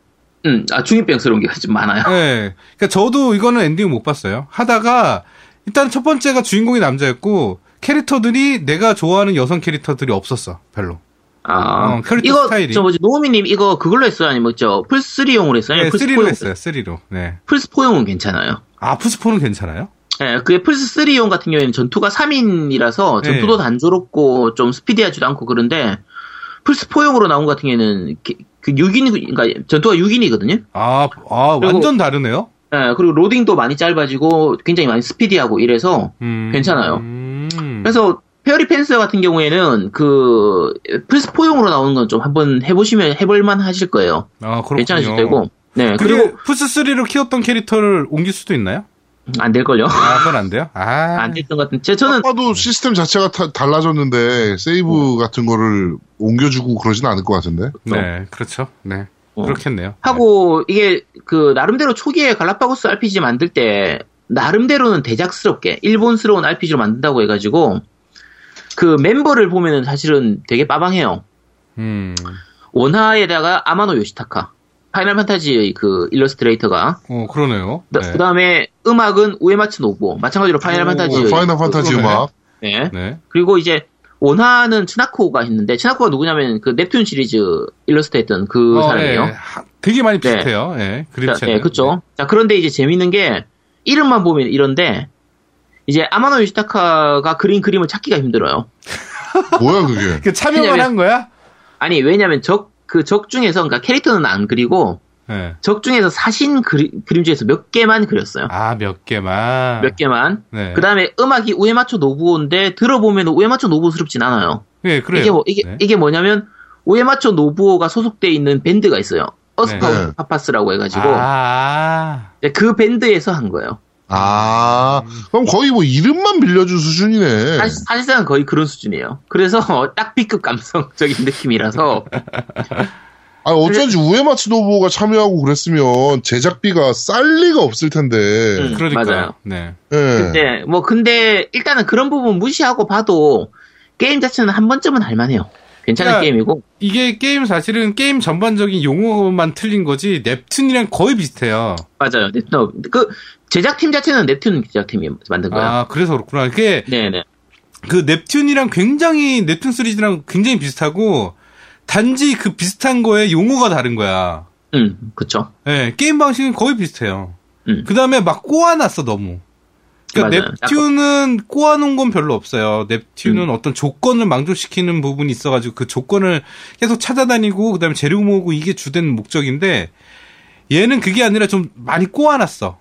아, 중이병스러운 게 좀 많아요. 네. 그러니까 저도 이거는 엔딩 못 봤어요. 하다가 일단 첫 번째가 주인공이 남자였고 캐릭터들이 내가 좋아하는 여성 캐릭터들이 없었어 별로. 아 캐릭터 이거 스타일이. 저 뭐지 노미님 이거 그걸로 했어요 아니면 저 플스 3용으로 했어요? 네, 플스 3로 했어요. 3로. 네. 플스 4용은 괜찮아요. 아 플스 4는 괜찮아요? 네, 그게 플스 3용 같은 경우에는 전투가 3인이라서 전투도 네. 단조롭고 좀 스피디하지도 않고 그런데 플스 4용으로 나온 같은 경우에는 그 6인 그러니까 전투가 6인이거든요. 아 완전 다르네요. 네, 그리고 로딩도 많이 짧아지고 굉장히 많이 스피디하고 이래서 괜찮아요. 그래서 페어리 펜서 같은 경우에는 그 플스4용으로 나오는 건 좀 한번 해보시면 해볼만 하실 거예요. 아 그렇군요. 괜찮으실 거고. 네. 그리고 플스3로 키웠던 캐릭터를 옮길 수도 있나요? 안 될걸요. 아 그건 안 돼요? 아 안 됐던 것 같은데 저는 아까도 시스템 자체가 달라졌는데 세이브 같은 거를 옮겨주고 그러진 않을 것 같은데. 네 그렇죠. 네. 그렇겠네요. 하고, 네. 이게, 그, 나름대로 초기에 갈라파고스 RPG 만들 때, 나름대로는 대작스럽게, 일본스러운 RPG로 만든다고 해가지고, 그 멤버를 보면은 사실은 되게 빠방해요. 원화에다가 아마노 요시타카, 파이널 판타지의 그 일러스트레이터가. 그러네요. 네. 그 다음에 음악은 우에마츠 노보, 마찬가지로 파이널 판타지의. 파이널 판타지 음악. 네. 네. 그리고 이제, 원화는 츠나코가 했는데, 츠나코가 누구냐면, 그, 넵튠 시리즈 일러스트 했던 그 사람이에요. 네. 되게 많이 비슷해요. 예. 네. 그림체. 네, 그쵸. 네. 자, 그런데 이제 재밌는 게, 이름만 보면 이런데, 이제 아마노 요시타카가 그린 그림을 찾기가 힘들어요. 뭐야, 그게? 그 참여만 한 거야? 아니, 왜냐면 적 중에서, 그러니까 캐릭터는 안 그리고, 네. 적 중에서 사신 그림 중에서 몇 개만 그렸어요. 아, 몇 개만. 네. 그 다음에 음악이 우에마츠 노부오인데 들어보면 우에마츠 노부오스럽진 않아요. 네, 그래요. 이게 뭐냐면 우에마츠 노부오가 소속돼 있는 밴드가 있어요. 어스카 네. 파파스라고 해가지고 그 밴드에서 한 거예요. 아, 그럼 거의 뭐 이름만 빌려준 수준이네. 사실상 거의 그런 수준이에요. 그래서 딱 B급 감성적인 느낌이라서. 아 어쩐지 우에마츠 노보가 참여하고 그랬으면 제작비가 쌀 리가 없을 텐데. 그러니까. 맞아요. 네. 근데 뭐 근데 일단은 그런 부분 무시하고 봐도 게임 자체는 한 번쯤은 할 만해요. 괜찮은 그러니까 게임이고. 이게 게임 사실은 게임 전반적인 용어만 틀린 거지 넵튠이랑 거의 비슷해요. 맞아요. 그 제작팀 자체는 넵튠 제작팀이 만든 거야. 아 그래서 그렇구나. 이게 네네. 그 넵튠이랑 굉장히 넵튠 시리즈랑 굉장히 비슷하고 단지 그 비슷한 거에 용어가 다른 거야. 그렇죠. 네, 게임 방식은 거의 비슷해요. 그 다음에 막 꼬아놨어 너무. 그러니까 넵튠은 꼬아놓은 건 별로 없어요. 넵튠은 어떤 조건을 망조시키는 부분이 있어가지고 그 조건을 계속 찾아다니고 그다음에 재료 모으고 이게 주된 목적인데 얘는 그게 아니라 좀 많이 꼬아놨어.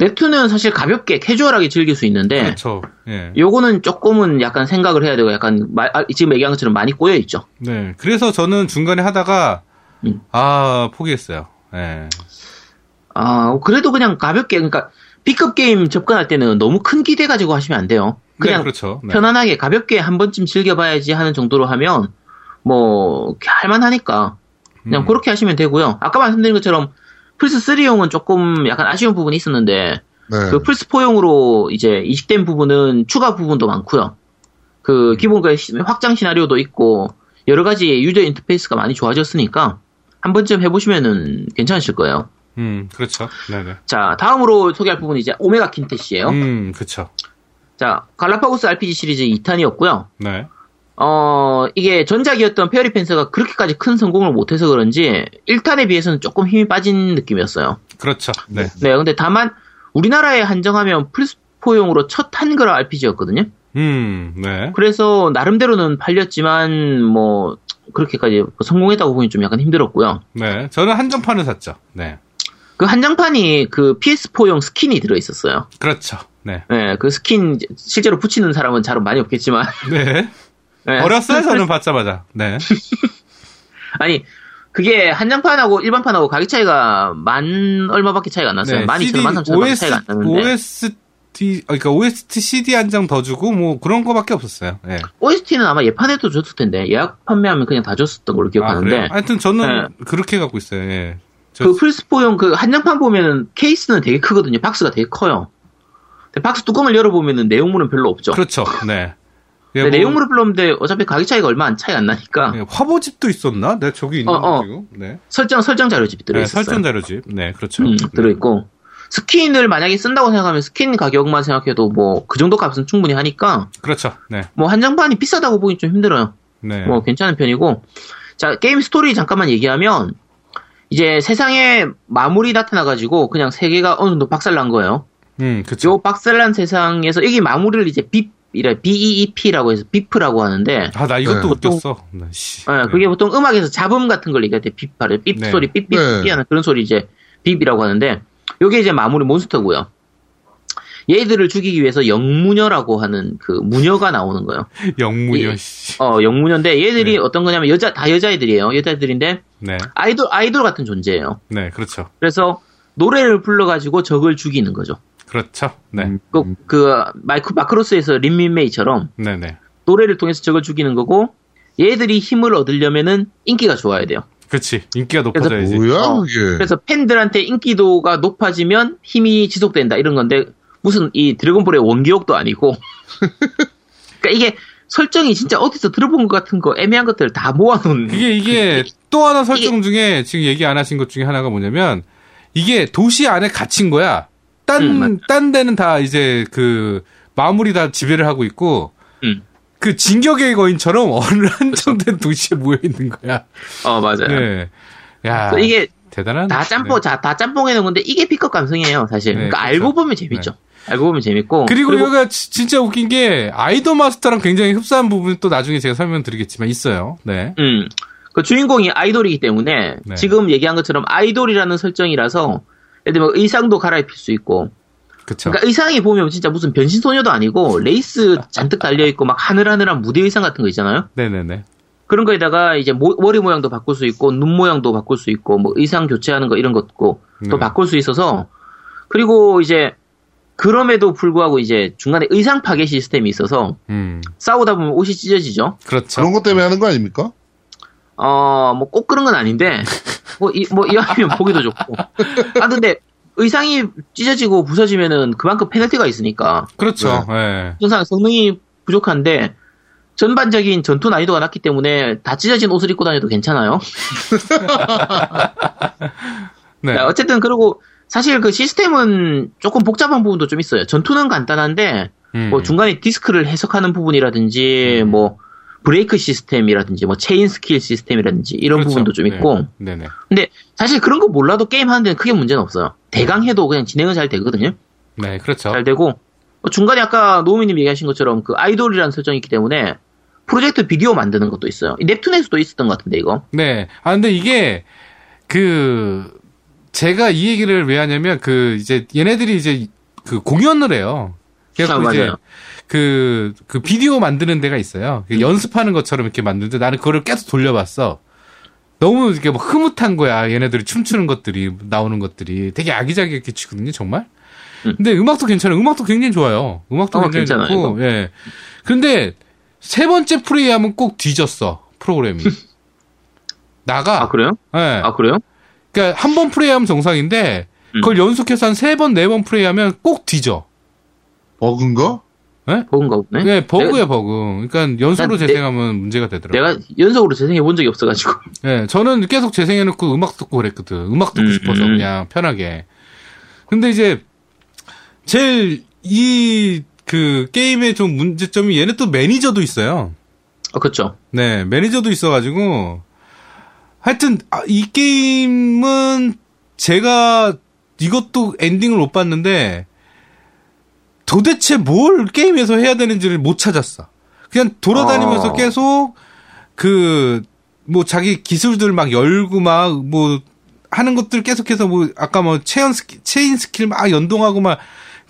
넵튠은 사실 가볍게 캐주얼하게 즐길 수 있는데 그렇죠. 예. 요거는 조금은 약간 생각을 해야 되고 약간 지금 얘기한 것처럼 많이 꼬여있죠. 네, 그래서 저는 중간에 하다가 아 포기했어요. 예. 아 그래도 그냥 가볍게 그러니까 B급 게임 접근할 때는 너무 큰 기대 가지고 하시면 안 돼요. 그냥 네, 그렇죠. 네. 편안하게 가볍게 한 번쯤 즐겨봐야지 하는 정도로 하면 뭐 할만하니까 그냥 그렇게 하시면 되고요. 아까 말씀드린 것처럼 플스3용은 조금 약간 아쉬운 부분이 있었는데, 네. 그 플스4용으로 이제 이식된 부분은 추가 부분도 많고요. 그 기본 그 확장 시나리오도 있고, 여러 가지 유저 인터페이스가 많이 좋아졌으니까, 한 번쯤 해보시면은 괜찮으실 거예요. 그렇죠. 네네. 자, 다음으로 소개할 부분이 이제 오메가 퀸텟이에요. 그렇죠. 자, 갈라파고스 RPG 시리즈 2탄이었고요. 네. 이게 전작이었던 페어리 펜서가 그렇게까지 큰 성공을 못해서 그런지 1탄에 비해서는 조금 힘이 빠진 느낌이었어요. 그렇죠. 네. 네, 근데 다만 우리나라에 한정하면 플스4용으로 첫 한글 RPG였거든요. 네. 그래서 나름대로는 팔렸지만 뭐 그렇게까지 성공했다고 보니 좀 약간 힘들었고요. 네, 저는 한정판을 샀죠. 네. 그 한정판이 그 PS4용 스킨이 들어있었어요. 그렇죠. 네. 네, 그 스킨 실제로 붙이는 사람은 잘 많이 없겠지만. 네. 네. 어렸어요, 저는 받자마자. 네. 아니, 그게 한정판하고 일반판하고 가격 차이가 얼마밖에 차이가 안 났어요. 네, 12,000원, 13,000원 차이가 안 났는데. OST CD 한 장 더 주고, 뭐, 그런 거밖에 없었어요. 네. OST는 아마 예판에도 줬을 텐데, 예약 판매하면 그냥 다 줬었던 걸로 기억하는데. 그래요? 하여튼 저는 네. 그렇게 갖고 있어요, 예. 그 플스4용 그 한정판 보면은 케이스는 되게 크거든요. 박스가 되게 커요. 근데 박스 뚜껑을 열어보면은 내용물은 별로 없죠. 그렇죠. 네. 네, 뭐, 내용물을 불렀는데 어차피 가격 차이가 차이 안 나니까. 네, 화보집도 있었나? 네, 저기 있는 거 지금. 네. 설정 자료집이 들어있어요. 네, 설정 자료집. 네, 그렇죠. 들어있고. 스킨을 만약에 쓴다고 생각하면 스킨 가격만 생각해도 뭐 그 정도 값은 충분히 하니까. 그렇죠. 네. 뭐 한정판이 비싸다고 보기 좀 힘들어요. 네. 뭐 괜찮은 편이고. 자, 게임 스토리 잠깐만 얘기하면 이제 세상에 마물이 나타나가지고 그냥 세계가 어느 정도 박살난 거예요. 그렇죠. 요 박살난 세상에서 이게 마무리를 이제 BEEP라고 해서 비프라고 하는데. 아, 나 이것도 웃겼어. 네. 그게 보통 음악에서 잡음 같은 걸 얘기할 때 비프를 삐 네. 소리 삐삐 하는 그런 소리 이제 비비라고 하는데 요게 이제 마무리 몬스터고요. 얘들을 죽이기 위해서 영무녀라고 하는 그 무녀가 나오는 거예요. 영무녀 씨. 영무녀인데 얘들이 네. 어떤 거냐면 다 여자애들이에요. 여자애들인데 네. 아이돌 같은 존재예요. 네, 그렇죠. 그래서 노래를 불러 가지고 적을 죽이는 거죠. 그렇죠. 네. 그 마크로스에서 린민메이처럼 네네. 노래를 통해서 적을 죽이는 거고 얘들이 힘을 얻으려면은 인기가 좋아야 돼요. 그렇지. 인기가 높아져야지. 뭐야 이게. 그래서 팬들한테 인기도가 높아지면 힘이 지속된다 이런 건데 무슨 이 드래곤볼의 원기옥도 아니고. 그러니까 이게 설정이 진짜 어디서 들어본 것 같은 거 애매한 것들을 다 모아놓은. 이게 또 하나 설정 중에 지금 얘기 안 하신 것 중에 하나가 뭐냐면 이게 도시 안에 갇힌 거야. 딴 데는 다 이제 그 마무리 다 지배를 하고 있고 그 진격의 거인처럼 어느 한정된 도시에 모여 있는 거야. 맞아요. 네. 야 이게 대단한. 다 짬뽕해 놓은 건데 이게 B급 감성이에요 사실. 네, 그러니까 그렇죠. 알고 보면 재밌죠. 네. 알고 보면 재밌고. 그리고 여기가 진짜 웃긴 게 아이돌 마스터랑 굉장히 흡사한 부분이 또 나중에 제가 설명드리겠지만 있어요. 네. 그 주인공이 아이돌이기 때문에 네. 지금 얘기한 것처럼 아이돌이라는 설정이라서. 근데 막 의상도 갈아입힐 수 있고. 그쵸. 그러니까 의상이 보면 진짜 무슨 변신소녀도 아니고 레이스 잔뜩 달려있고 막 하늘하늘한 무대 의상 같은 거 있잖아요. 네네네. 그런 거에다가 이제 머리 모양도 바꿀 수 있고 눈 모양도 바꿀 수 있고 뭐 의상 교체하는 거 이런 것도 또 바꿀 수 있어서 그리고 이제 그럼에도 불구하고 이제 중간에 의상 파괴 시스템이 있어서 싸우다 보면 옷이 찢어지죠. 그렇죠. 그런 것 때문에 하는 거 아닙니까? 뭐 꼭 그런 건 아닌데 이 아니면 보기도 좋고. 아 근데 의상이 찢어지고 부서지면은 그만큼 페널티가 있으니까. 그렇죠. 네. 항상 성능이 부족한데 전반적인 전투 난이도가 낮기 때문에 다 찢어진 옷을 입고 다녀도 괜찮아요. 네. 자, 어쨌든 그리고 사실 그 시스템은 조금 복잡한 부분도 좀 있어요. 전투는 간단한데 뭐 중간에 디스크를 해석하는 부분이라든지 뭐 브레이크 시스템이라든지 뭐 체인 스킬 시스템이라든지 이런 그렇죠. 부분도 좀 있고. 네. 네네. 근데 사실 그런 거 몰라도 게임 하는 데는 크게 문제는 없어요. 대강해도 그냥 진행은 잘 되거든요. 네, 그렇죠. 잘 되고 중간에 아까 노우미님 얘기하신 것처럼 그 아이돌이라는 설정이 있기 때문에 프로젝트 비디오 만드는 것도 있어요. 넵튠에서도 있었던 것 같은데, 이거. 네. 아, 근데 이게, 제가 이 얘기를 왜 하냐면, 얘네들이 공연을 해요. 그래서 맞아요. 그 비디오 만드는 데가 있어요. 연습하는 것처럼 이렇게 만드는데, 나는 그거를 계속 돌려봤어. 너무 이렇게 뭐 흐뭇한 거야. 얘네들이 춤추는 것들이, 나오는 것들이. 되게 아기자기하게 치거든요, 정말. 근데 음악도 괜찮아요. 음악도 굉장히 좋아요. 음악도 굉장히 좋고, 예. 근데, 세 번째 플레이하면 꼭 뒤졌어, 프로그램이. 나가. 아, 그래요? 예. 네. 아, 그래요? 그러니까 한 번 플레이하면 정상인데, 그걸 연속해서 한 세 번, 네 번 플레이하면 꼭 뒤져. 버그인가? 예? 네? 버그인가 보네? 네, 버그야, 버그. 그러니까 연속으로 재생하면 문제가 되더라고요. 내가 연속으로 재생해본 적이 없어가지고. 예, 네, 저는 계속 재생해놓고 음악 듣고 그랬거든. 음악 듣고 싶어서 그냥 편하게. 근데 이제, 제일 게임의 좀 문제점이 얘네 또 매니저도 있어요. 아, 그렇죠. 네, 매니저도 있어가지고 하여튼 이 게임은 제가 이것도 엔딩을 못 봤는데 도대체 뭘 게임에서 해야 되는지를 못 찾았어. 그냥 돌아다니면서 계속 뭐 자기 기술들 막 열고 막 뭐 하는 것들 계속해서 뭐 아까 뭐 체인 스킬 막 연동하고 막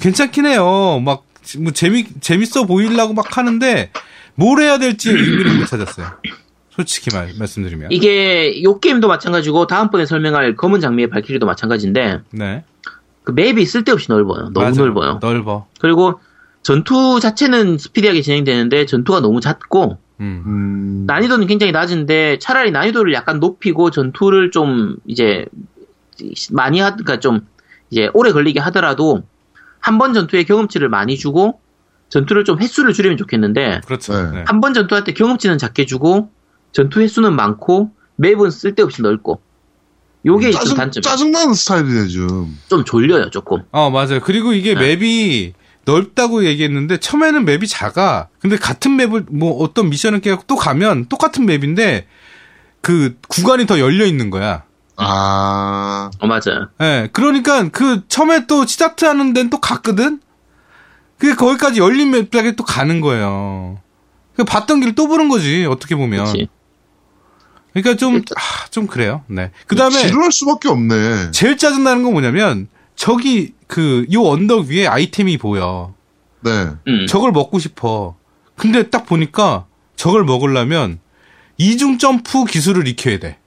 괜찮긴 해요. 막 뭐 재밌어 보이려고 막 하는데 뭘 해야 될지 의미를 못 찾았어요. 솔직히 말씀드리면 이게 요 게임도 마찬가지고 다음번에 설명할 검은 장미의 발키리도 마찬가지인데 네. 그 맵이 쓸데없이 넓어요. 너무 맞아. 넓어요. 넓어. 그리고 전투 자체는 스피디하게 진행되는데 전투가 너무 잦고 난이도는 굉장히 낮은데 차라리 난이도를 약간 높이고 전투를 좀 이제 많이 그러니까 좀 이제 오래 걸리게 하더라도 한 번 전투에 경험치를 많이 주고 전투를 좀 횟수를 줄이면 좋겠는데 그렇죠. 네. 한 번 전투할 때 경험치는 작게 주고 전투 횟수는 많고 맵은 쓸데없이 넓고 요게 좀 단점이에요. 짜증나는 스타일이네 좀 졸려요 조금. 맞아요. 그리고 이게 네. 맵이 넓다고 얘기했는데 처음에는 맵이 작아. 근데 같은 맵을 뭐 어떤 미션을 깨고 또 가면 똑같은 맵인데 그 구간이 더 열려 있는 거야. 맞아요. 네, 그러니까 처음에 또 시작하는 데는 또 갔거든? 거기까지 열린 맵장에 또 가는 거예요. 봤던 길을 또 보는 거지, 어떻게 보면. 그치. 그러니까 좀 그래요. 네. 그 다음에. 지루할 수밖에 없네. 제일 짜증나는 건 뭐냐면, 저기, 요 언덕 위에 아이템이 보여. 네. 저걸 먹고 싶어. 근데 딱 보니까 저걸 먹으려면, 이중 점프 기술을 익혀야 돼.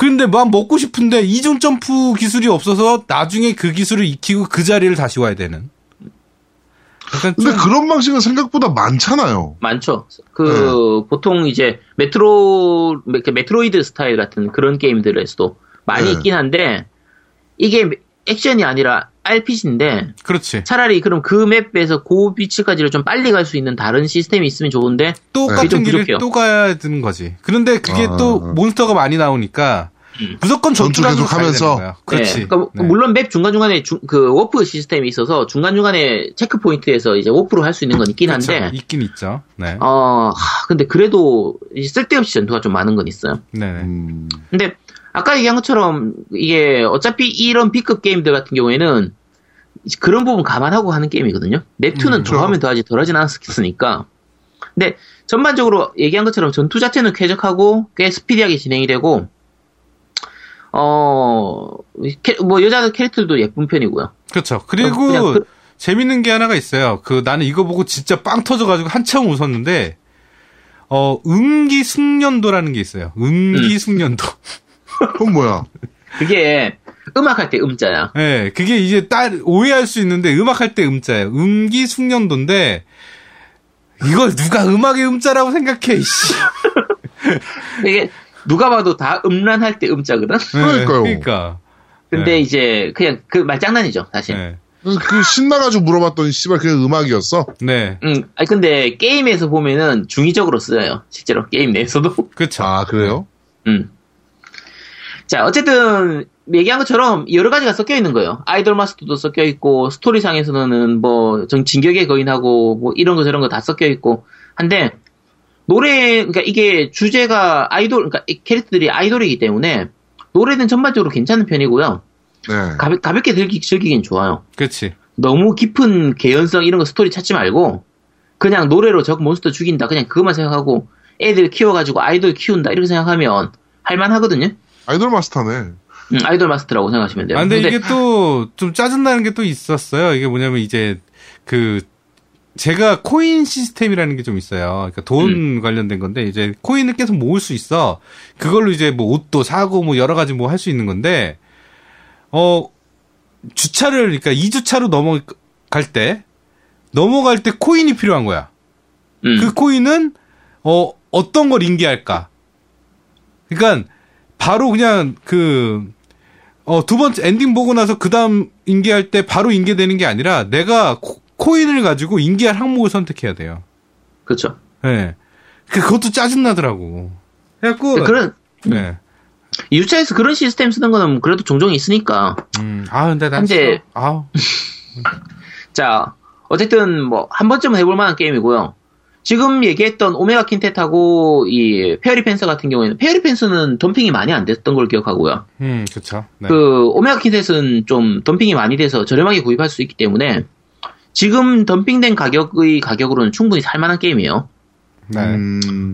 근데 막 먹고 싶은데 이중 점프 기술이 없어서 나중에 그 기술을 익히고 그 자리를 다시 와야 되는. 근데 그런 방식은 생각보다 많잖아요. 많죠. 네. 보통 이제 메트로이드 스타일 같은 그런 게임들에서도 많이 네. 있긴 한데 이게 액션이 아니라 RPG인데. 그렇지. 차라리 그럼 그 맵에서 그 위치까지를 좀 빨리 갈 수 있는 다른 시스템이 있으면 좋은데. 똑같은 길을 또 가야 되는 거지. 그런데 그게 또 몬스터가 많이 나오니까 무조건 전투라도 가면서. 그렇지. 네. 그러니까 네. 물론 맵 중간중간에 워프 시스템이 있어서 중간중간에 체크포인트에서 이제 워프로 할 수 있는 건 있긴 그렇죠. 한데. 있긴 있죠. 네. 근데 그래도 쓸데없이 전투가 좀 많은 건 있어요. 네네. 근데 아까 얘기한 것처럼 이게 어차피 이런 B급 게임들 같은 경우에는 그런 부분 감안하고 하는 게임이거든요. 넵튠은 더하면 더하지 덜하진 않았으니까. 근데 전반적으로 얘기한 것처럼 전투 자체는 쾌적하고 꽤 스피디하게 진행이 되고 뭐 여자 캐릭터도 예쁜 편이고요. 그렇죠. 그리고 재밌는 게 하나가 있어요. 나는 이거 보고 진짜 빵 터져가지고 한참 웃었는데 음기 숙련도라는 게 있어요. 음기 숙련도. 그건 뭐야? 그게 음악할 때 음자야. 네, 그게 이제 오해할 수 있는데 음악할 때 음자예요. 음기 숙련도인데 이걸 누가 음악의 음자라고 생각해? 이게 누가 봐도 다 음란할 때 음자거든. 그러니까요. 그러니까. 근데 네. 이제 그냥 그 말장난이죠 사실. 네. 그 신나가지고 물어봤더니 씨발 그냥 음악이었어. 네. 아니 근데 게임에서 보면은 중의적으로 쓰여요. 실제로 게임 내에서도. 그렇죠. 아 그래요? 자 어쨌든 얘기한 것처럼 여러 가지가 섞여 있는 거예요. 아이돌 마스터도 섞여 있고 스토리상에서는 뭐 진격의 거인하고 뭐 이런 거 저런 거 다 섞여 있고 한데 노래 그러니까 이게 주제가 아이돌 그러니까 캐릭터들이 아이돌이기 때문에 노래는 전반적으로 괜찮은 편이고요. 네. 가볍게 즐기긴 좋아요. 그렇지. 너무 깊은 개연성 이런 거 스토리 찾지 말고 그냥 노래로 적 몬스터 죽인다 그냥 그것만 생각하고 애들 키워가지고 아이돌 키운다 이렇게 생각하면 할만하거든요. 아이돌 마스터네. 아이돌 마스터라고 생각하시면 돼요. 아, 근데 이게 또 좀 짜증나는 게 또 있었어요. 이게 뭐냐면 이제 그 제가 코인 시스템이라는 게 좀 있어요. 그러니까 돈 관련된 건데 이제 코인을 계속 모을 수 있어. 그걸로 이제 뭐 옷도 사고 뭐 여러 가지 뭐 할 수 있는 건데 주차를 그러니까 2주차로 넘어갈 때 코인이 필요한 거야. 그 코인은 어떤 걸 인계할까? 그러니까 바로 그냥 그 두 번째 엔딩 보고 나서 그다음 인계할 때 바로 인계되는 게 아니라 내가 코인을 가지고 인계할 항목을 선택해야 돼요. 그렇죠. 네. 그것도 짜증 나더라고. 그래갖고 그런 네. 2주차에서 그런 시스템 쓰는 거는 그래도 종종 있으니까. 아 근데 난 진짜 아우. 자 어쨌든 뭐 한 번쯤은 해볼 만한 게임이고요. 지금 얘기했던 오메가 퀸텟하고 이 페어리 펜서 같은 경우에는 페어리 펜서는 덤핑이 많이 안 됐던 걸 기억하고요. 그렇죠. 네. 그 오메가 퀸텟은 좀 덤핑이 많이 돼서 저렴하게 구입할 수 있기 때문에 지금 덤핑된 가격의 가격으로는 충분히 살만한 게임이에요. 네.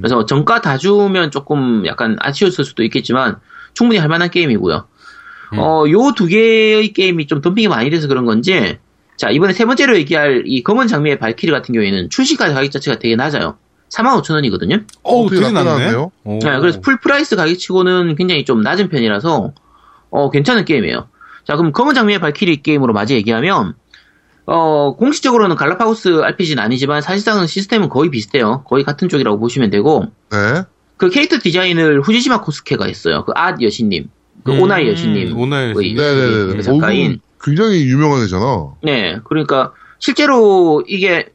그래서 정가 다 주면 조금 약간 아쉬웠을 수도 있겠지만 충분히 할만한 게임이고요. 요 두 개의 게임이 좀 덤핑이 많이 돼서 그런 건지. 자, 이번에 세 번째로 얘기할 이 검은 장미의 발키리 같은 경우에는 출시까지 가격 자체가 되게 낮아요. 45,000원이거든요. 오, 되게 낮네요. 네, 그래서 풀프라이스 가격치고는 굉장히 좀 낮은 편이라서 괜찮은 게임이에요. 자, 그럼 검은 장미의 발키리 게임으로 마저 얘기하면 공식적으로는 갈라파고스 RPG는 아니지만 사실상 시스템은 거의 비슷해요. 거의 같은 쪽이라고 보시면 되고 네. 그 캐릭터 디자인을 후지시마 코스케가 했어요. 그 앗 여신님, 그 오나이 여신님, 그 작가인 굉장히 유명한 애잖아. 네, 그러니까 실제로 이게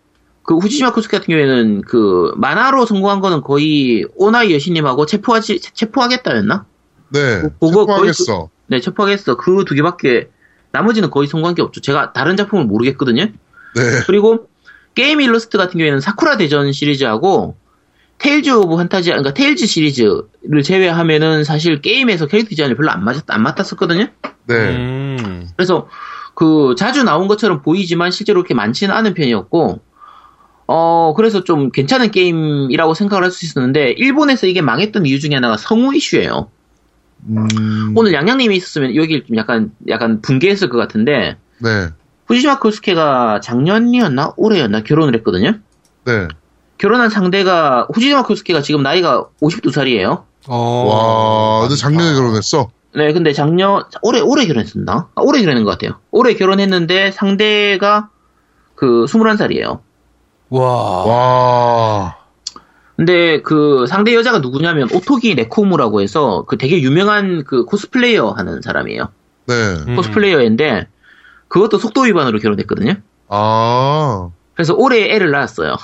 그 후지시마 코스케 같은 경우에는 그 만화로 성공한 거는 거의 오나이 여신님하고 체포하겠다였나? 네, 그거 체포하겠어. 네, 체포하겠어. 그 두 개밖에 나머지는 거의 성공한 게 없죠. 제가 다른 작품을 모르겠거든요. 네. 그리고 게임 일러스트 같은 경우에는 사쿠라 대전 시리즈하고 테일즈 오브 판타지, 그러니까 테일즈 시리즈를 제외하면은 사실 게임에서 캐릭터 디자인이 별로 안 맞았었거든요. 네. 그래서 그 자주 나온 것처럼 보이지만 실제로 그렇게 많지는 않은 편이었고, 그래서 좀 괜찮은 게임이라고 생각을 할 수 있었는데 일본에서 이게 망했던 이유 중에 하나가 성우 이슈예요. 오늘 양양님이 있었으면 여기 좀 약간 붕괴했을 것 같은데. 네. 후지시마 코스케가 작년이었나 올해였나 결혼을 했거든요. 네. 결혼한 상대가 후지시마 코스케가 지금 나이가 52살이에요. 와, 근데 작년에 결혼했어. 네, 근데 올해 결혼했었나? 아, 올해 결혼한 것 같아요. 올해 결혼했는데 상대가 그 21살이에요. 와. 근데 그 상대 여자가 누구냐면 오토기 네코무라고 해서 그 되게 유명한 그 코스플레이어 하는 사람이에요. 네. 코스플레이어인데 그것도 속도 위반으로 결혼했거든요. 아. 그래서 올해 애를 낳았어요.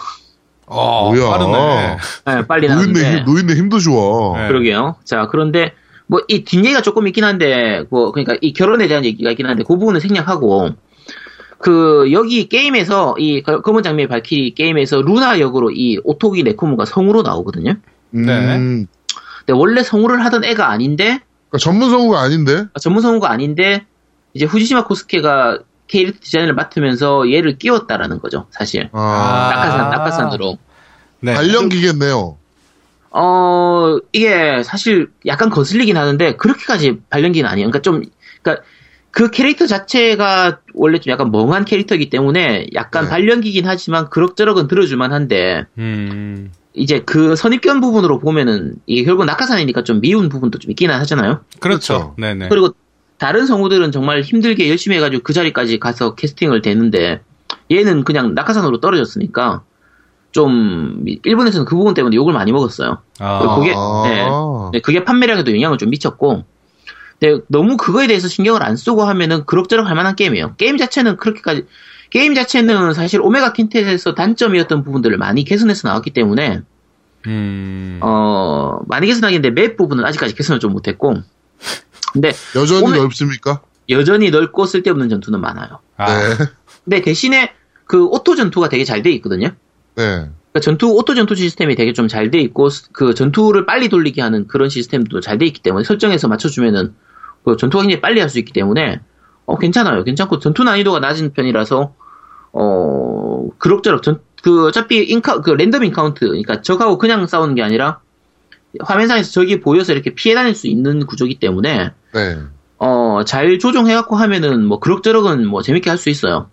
아, 뭐야. 빠르네. 네, 빨리 낳았는데. 노인네 힘도 좋아. 네. 그러게요. 자, 그런데 뭐 이 뒷얘기가 조금 있긴 한데 뭐 그러니까 이 결혼에 대한 얘기가 있긴 한데 그 부분은 생략하고 그 여기 게임에서 이 검은 장미의 발키리 게임에서 루나 역으로 이 오토기 네코무가 성우로 나오거든요. 네. 근데 원래 성우를 하던 애가 아닌데. 그러니까 전문 성우가 아닌데 이제 후지시마 코스케가 캐릭터 디자인을 맡으면서 얘를 끼웠다라는 거죠, 사실. 아. 낙하산으로. 네. 발령기겠네요. 이게 사실 약간 거슬리긴 하는데 그렇게까지 발령기는 아니에요. 그러니까 좀 그러니까. 그 캐릭터 자체가 원래 좀 약간 멍한 캐릭터이기 때문에 약간 네. 발령기긴 하지만 그럭저럭은 들어줄만 한데, 이제 그 선입견 부분으로 보면은, 이게 결국 낙하산이니까 좀 미운 부분도 좀 있긴 하잖아요? 그렇죠. 네네. 그리고 다른 성우들은 정말 힘들게 열심히 해가지고 그 자리까지 가서 캐스팅을 되는데, 얘는 그냥 낙하산으로 떨어졌으니까 좀 일본에서는 그 부분 때문에 욕을 많이 먹었어요. 아~ 그게 네, 그게 판매량에도 영향을 좀 미쳤고, 근데 너무 그거에 대해서 신경을 안 쓰고 하면은 그럭저럭 할 만한 게임이에요. 게임 자체는 그렇게까지 게임 자체는 사실 오메가 퀸텟에서 단점이었던 부분들을 많이 개선해서 나왔기 때문에 많이 개선하긴데 맵 부분은 아직까지 개선을 좀 못했고, 근데 여전히 넓습니까? 여전히 넓고 쓸데없는 전투는 많아요. 아. 네. 근데 대신에 그 오토 전투가 되게 잘 돼 있거든요. 네. 그러니까 오토 전투 시스템이 되게 좀 잘 돼 있고, 그 전투를 빨리 돌리게 하는 그런 시스템도 잘 돼 있기 때문에, 설정해서 맞춰주면은, 그 전투가 굉장히 빨리 할 수 있기 때문에, 괜찮아요. 괜찮고, 전투 난이도가 낮은 편이라서, 그럭저럭 어차피 랜덤 인카운트, 그러니까 적하고 그냥 싸우는 게 아니라, 화면상에서 적이 보여서 이렇게 피해 다닐 수 있는 구조기 때문에, 네. 잘 조정해갖고 하면은, 그럭저럭은 재밌게 할 수 있어요.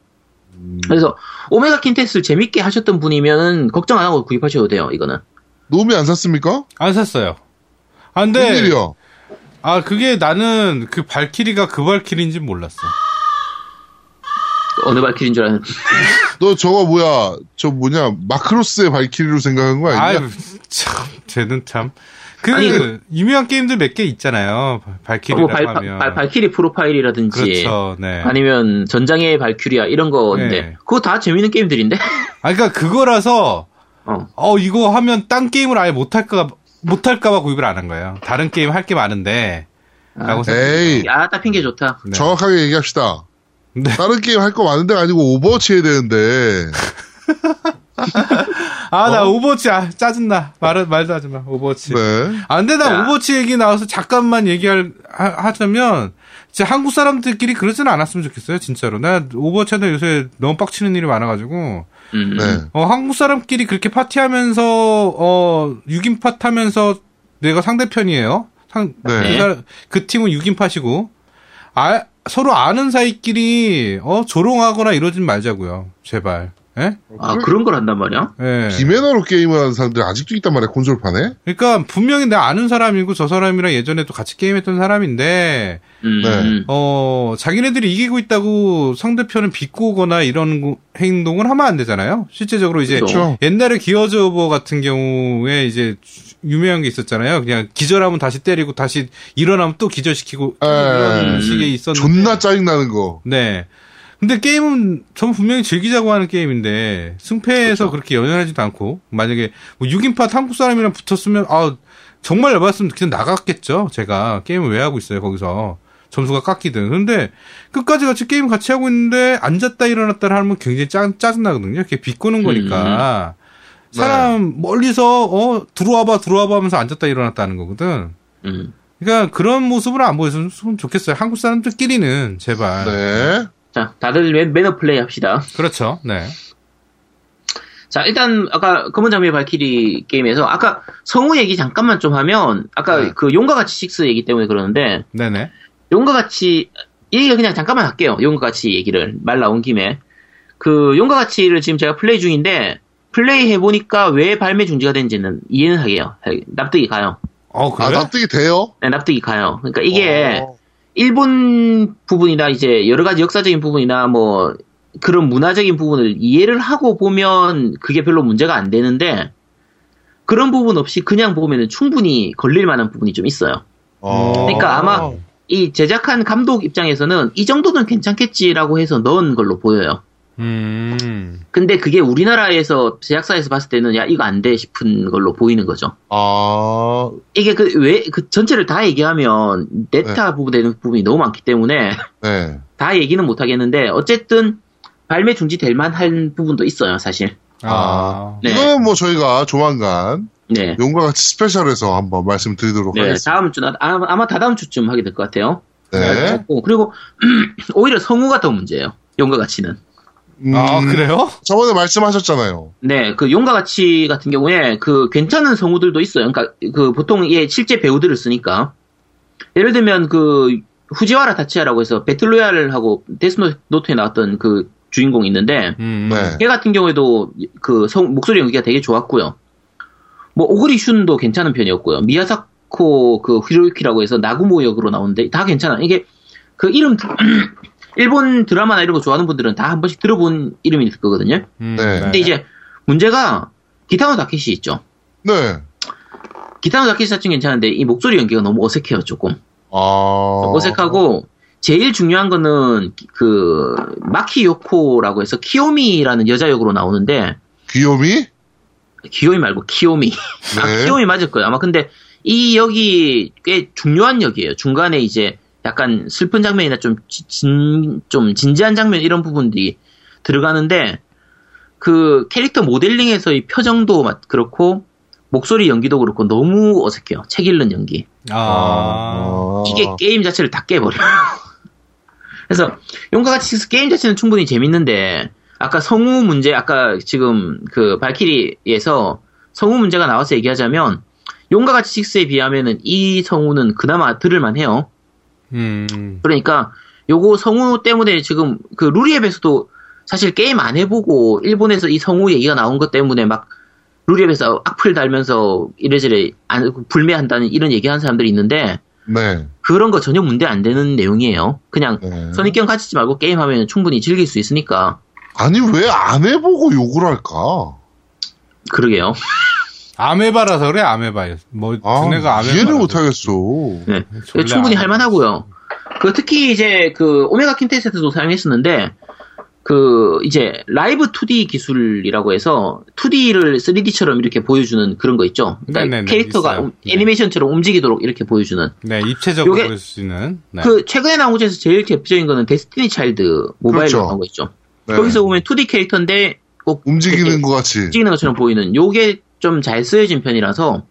그래서 오메가 킨테스를 재밌게 하셨던 분이면은 걱정 안 하고 구입하셔도 돼요. 이거는 노미 안 샀습니까? 안 샀어요. 안 돼. 웬일이야? 아 그게 나는 그 발키리가 그 발키리인지 몰랐어. 어느 발키리인 줄 아는? 너 저거 뭐야? 저 뭐냐? 마크로스의 발키리로 생각한 거 아니야? 아유, 참 쟤는 참. 그 유명한 게임들 몇 개 있잖아요. 발키리라고 하면 발키리 프로파일이라든지, 그렇죠, 네. 아니면 전장의 발키리아 이런 거인데 네. 그거 다 재밌는 게임들인데. 아 그러니까 그거라서 이거 하면 딴 게임을 아예 못 할까봐 구입을 안 한 거예요. 다른 게임 할 게 많은데. 에이, 딱 핑계 좋다. 네. 정확하게 얘기합시다. 네. 다른 게임 할 거 많은데가 아니고 오버워치 해야 되는데. 아, 나 오버워치, 짜증나. 말도 하지 마, 오버워치. 네. 아, 근데 나 오버워치 얘기 나와서 잠깐만 하자면, 진짜 한국 사람들끼리 그러진 않았으면 좋겠어요, 진짜로. 나 오버워치한테 요새 너무 빡치는 일이 많아가지고, 네. 한국 사람끼리 그렇게 파티하면서, 6인팟 하면서 내가 상대편이에요. 네. 그 팀은 6인팟이고, 서로 아는 사이끼리, 조롱하거나 이러진 말자고요. 제발. 예? 그런 걸 한단 말이야? 예. 비매너로 게임을 하는 사람들이 아직도 있단 말이야, 콘솔판에? 그러니까, 분명히 내가 아는 사람이고, 저 사람이랑 예전에 또 같이 게임했던 사람인데, 네. 자기네들이 이기고 있다고 상대편을 비꼬거나 이런 행동을 하면 안 되잖아요? 실제적으로 이제, 그렇죠. 옛날에 기어즈 오브 같은 경우에 이제, 유명한 게 있었잖아요. 그냥 기절하면 다시 때리고, 다시 일어나면 또 기절시키고, 이런 식이 있었는데. 존나 짜증나는 거. 네. 근데 게임은 전 분명히 즐기자고 하는 게임인데 승패에서 그렇죠. 그렇게 연연하지도 않고 만약에 6인팟 한국 사람이랑 붙었으면 정말 열받았으면 그냥 나갔겠죠. 제가 게임을 왜 하고 있어요. 거기서 점수가 깎이든. 그런데 끝까지 같이 게임 같이 하고 있는데 앉았다 일어났다 하면 굉장히 짜증나거든요. 이렇게 비꼬는 거니까 사람 멀리서 들어와봐 하면서 앉았다 일어났다 하는 거거든. 그러니까 그런 모습을 안 보였으면 좋겠어요. 한국 사람들끼리는 제발. 네. 자, 다들 매너 플레이 합시다. 그렇죠, 네. 자, 일단, 아까, 검은 장미의 발키리 게임에서, 아까, 성우 얘기 잠깐만 좀 하면, 아까 네. 그 용과 같이 6 얘기 때문에 그러는데, 네네. 용과 같이, 얘기를 그냥 잠깐만 할게요. 용과 같이 얘기를. 말 나온 김에. 그, 용과 같이를 지금 제가 플레이 중인데, 플레이 해보니까 왜 발매 중지가 된지는 이해는 하게요. 납득이 가요. 그래요? 납득이 돼요? 네, 납득이 가요. 그러니까 이게, 일본 부분이나 이제 여러 가지 역사적인 부분이나 그런 문화적인 부분을 이해를 하고 보면 그게 별로 문제가 안 되는데 그런 부분 없이 그냥 보면은 충분히 걸릴 만한 부분이 좀 있어요. 그러니까 아마 이 제작한 감독 입장에서는 이 정도는 괜찮겠지라고 해서 넣은 걸로 보여요. 근데 그게 우리나라에서 제작사에서 봤을 때는 야 이거 안 돼 싶은 걸로 보이는 거죠. 이게 그 전체를 다 얘기하면 네타 네. 부분 되는 부분이 너무 많기 때문에 네. 다 얘기는 못 하겠는데 어쨌든 발매 중지될 만한 부분도 있어요 사실. 네. 이건 저희가 조만간 네. 용과 같이 스페셜에서 한번 말씀드리도록 네, 하겠습니다. 다음 주나 아마 다다음 주쯤 하게 될 것 같아요. 네. 그리고 오히려 성우가 더 문제예요. 용과 같이는. 그래요? 저번에 말씀하셨잖아요. 네, 그 용과 같이 같은 경우에 그 괜찮은 성우들도 있어요. 그러니까 그 보통 실제 배우들을 쓰니까 예를 들면 그 후지와라 다치야라고 해서 배틀로얄하고 데스노트에 나왔던 그 주인공이 있는데 네. 걔 같은 경우에도 그 목소리 연기가 되게 좋았고요. 오그리 슌도 괜찮은 편이었고요. 미야사코 그 히로유키라고 해서 나구모 역으로 나오는데 다 괜찮아. 이게 그 이름 일본 드라마나 이런 거 좋아하는 분들은 다 한 번씩 들어본 이름일 거거든요. 네. 근데 이제 문제가 기타노 다케시 있죠? 네. 기타노 다케시 사진 괜찮은데 이 목소리 연기가 너무 어색해요, 조금. 아... 어색하고 제일 중요한 거는 그 마키 요코라고 해서 키요미라는 여자 역으로 나오는데 귀요미? 귀요미 말고 키요미. 네. 아, 키요미 맞을 거예요. 아마 근데 이 역이 꽤 중요한 역이에요. 중간에 이제 약간 슬픈 장면이나 좀 진지한 장면 이런 부분들이 들어가는데 그 캐릭터 모델링에서의 표정도 그렇고 목소리 연기도 그렇고 너무 어색해요. 책 읽는 연기. 이게 게임 자체를 다 깨버려요. 그래서 용과 같이 게임 자체는 충분히 재밌는데 아까 성우 문제, 아까 지금 그 발키리에서 성우 문제가 나와서 얘기하자면 용과 같이 6에 비하면은 이 성우는 그나마 들을만 해요. 그러니까 요거 성우 때문에 지금 그 루리앱에서도 사실 게임 안 해보고 일본에서 이 성우 얘기가 나온 것 때문에 막 루리앱에서 악플 달면서 이래저래 불매한다는 이런 얘기하는 사람들이 있는데 네. 그런 거 전혀 문제 안 되는 내용이에요. 그냥 네. 선입견 가지지 말고 게임하면 충분히 즐길 수 있으니까. 아니 왜 안 해보고 욕을 할까? 그러게요. 아메바라서 그래, 아메바였어. 뭐, 그네가 아메바. 이해를 못하겠어. 네. 충분히 할만하고요. 그, 특히 이제, 그, 오메가 퀸텟 세트도 사용했었는데, 그, 이제, 라이브 2D 기술이라고 해서, 2D를 3D처럼 이렇게 보여주는 그런 거 있죠. 그러니까 네네네, 캐릭터가 애니메이션처럼 네. 움직이도록 이렇게 보여주는. 네, 입체적으로 보여줄 수 있는. 네. 그, 최근에 나온 것에서 제일 대표적인 거는 데스티니 차일드 모바일로 그렇죠. 나온 거 있죠. 네. 거기서 보면 2D 캐릭터인데, 꼭. 움직이는 것 같이. 움직이는 것처럼 보이는, 요게, 좀 잘 쓰여진 편이라서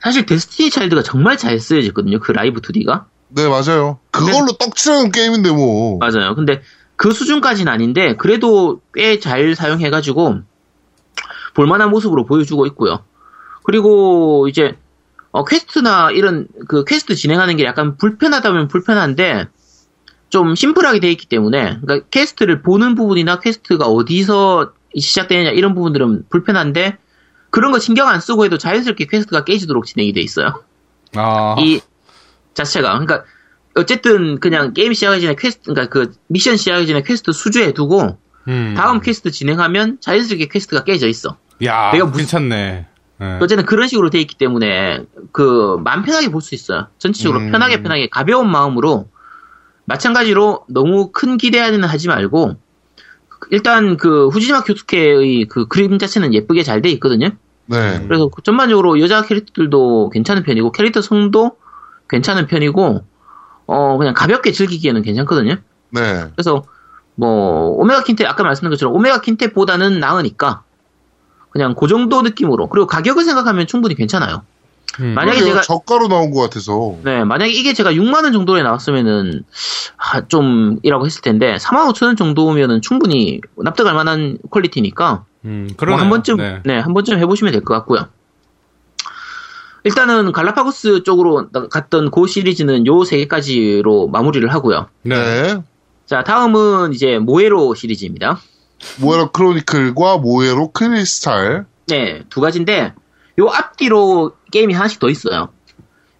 사실 데스티니 차일드가 정말 잘 쓰여졌거든요. 그 라이브 2D가. 네 맞아요. 그걸로 떡 치는 게임인데 뭐. 맞아요. 근데 그 수준까지는 아닌데 그래도 꽤 잘 사용해가지고 볼만한 모습으로 보여주고 있고요. 그리고 이제 퀘스트나 이런 그 퀘스트 진행하는 게 약간 불편하다면 불편한데 좀 심플하게 돼 있기 때문에 그러니까 퀘스트를 보는 부분이나 퀘스트가 어디서 시작되느냐 이런 부분들은 불편한데 그런 거 신경 안 쓰고 해도 자연스럽게 퀘스트가 깨지도록 진행이 돼 있어요. 아. 이 자체가. 그러니까, 어쨌든 그냥 게임 시작하기 전에 퀘스트, 그러니까 그 미션 시작하기 전에 퀘스트 수주해 두고, 다음 퀘스트 진행하면 자연스럽게 퀘스트가 깨져 있어. 야 내가 괜찮네. 네. 어쨌든 그런 식으로 돼 있기 때문에, 그, 마음 편하게 볼 수 있어요. 전체적으로 편하게 가벼운 마음으로, 마찬가지로 너무 큰 기대는 하지 말고, 일단 그 후지시마 코스케의 그 그림 자체는 예쁘게 잘 돼 있거든요. 네. 그래서 전반적으로 여자 캐릭터들도 괜찮은 편이고 캐릭터 성도 괜찮은 편이고 그냥 가볍게 즐기기에는 괜찮거든요. 네. 그래서 뭐 오메가 퀸텟 아까 말씀드린 것처럼 오메가 퀸텟보다는 나으니까 그냥 그 정도 느낌으로 그리고 가격을 생각하면 충분히 괜찮아요. 만약에 제가 저가로 나온 것 같아서. 네, 만약에 이게 제가 6만 원 정도에 나왔으면은 좀이라고 했을 텐데 4만 5천 원 정도면은 충분히 납득할 만한 퀄리티니까. 그러네요. 뭐 한 번쯤 해보시면 될 것 같고요. 일단은 갈라파고스 쪽으로 갔던 그 시리즈는 요 세 개까지로 마무리를 하고요. 네. 자, 다음은 이제 모에로 시리즈입니다. 모에로 크로니클과 모에로 크리스탈. 네, 두 가지인데. 요 앞뒤로 게임이 하나씩 더 있어요.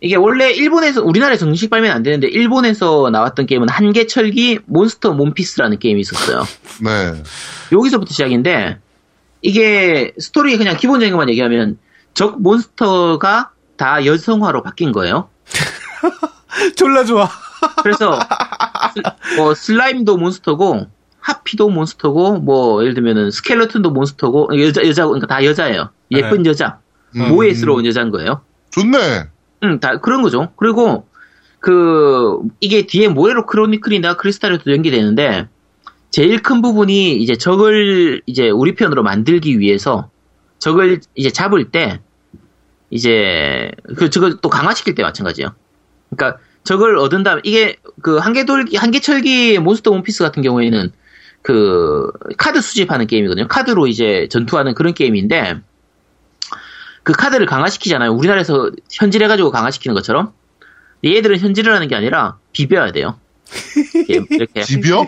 이게 원래 일본에서 우리나라에서 정식 발매는 안 되는데 일본에서 나왔던 게임은 한계철기 몬스터 몬피스라는 게임이 있었어요. 네. 여기서부터 시작인데 이게 스토리 그냥 기본적인 것만 얘기하면 적 몬스터가 다 여성화로 바뀐 거예요. 졸라 좋아. 그래서 슬라임도 몬스터고 하피도 몬스터고 뭐 예를 들면은 스켈레톤도 몬스터고 여자고 그러니까 다 여자예요. 예쁜 네. 여자. 모에스러운 여자인 거예요. 좋네. 응, 다 그런 거죠. 그리고 그 이게 뒤에 모에로 크로니클이나 크리스탈에도 연기되는데 제일 큰 부분이 이제 적을 이제 우리 편으로 만들기 위해서 적을 이제 잡을 때 이제 그 적을 또 강화시킬 때 마찬가지예요. 그러니까 적을 얻은 다음 이게 그 한계철기 몬스터 원피스 같은 경우에는 그 카드 수집하는 게임이거든요. 카드로 이제 전투하는 그런 게임인데. 그 카드를 강화시키잖아요. 우리나라에서 현질해가지고 강화시키는 것처럼. 얘들은 현질을 하는 게 아니라 비벼야 돼요. 이렇게. 비벼?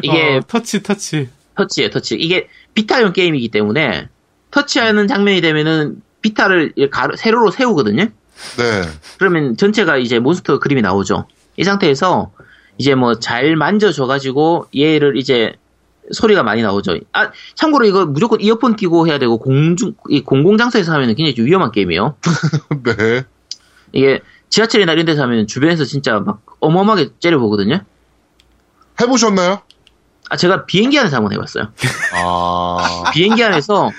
이게 터치. 터치예요, 터치. 이게 비타용 게임이기 때문에 터치하는 장면이 되면은 비타를 세로로 세우거든요. 네. 그러면 전체가 이제 몬스터 그림이 나오죠. 이 상태에서 이제 뭐 잘 만져줘가지고 얘를 이제 소리가 많이 나오죠. 아, 참고로 이거 무조건 이어폰 끼고 해야 되고, 공공장소에서 하면 굉장히 좀 위험한 게임이에요. 네. 이게 지하철이나 이런 데서 하면 주변에서 진짜 막 어마어마하게 째려보거든요. 해보셨나요? 아, 제가 비행기 안에서 한번 해봤어요. 아. 비행기 안에서,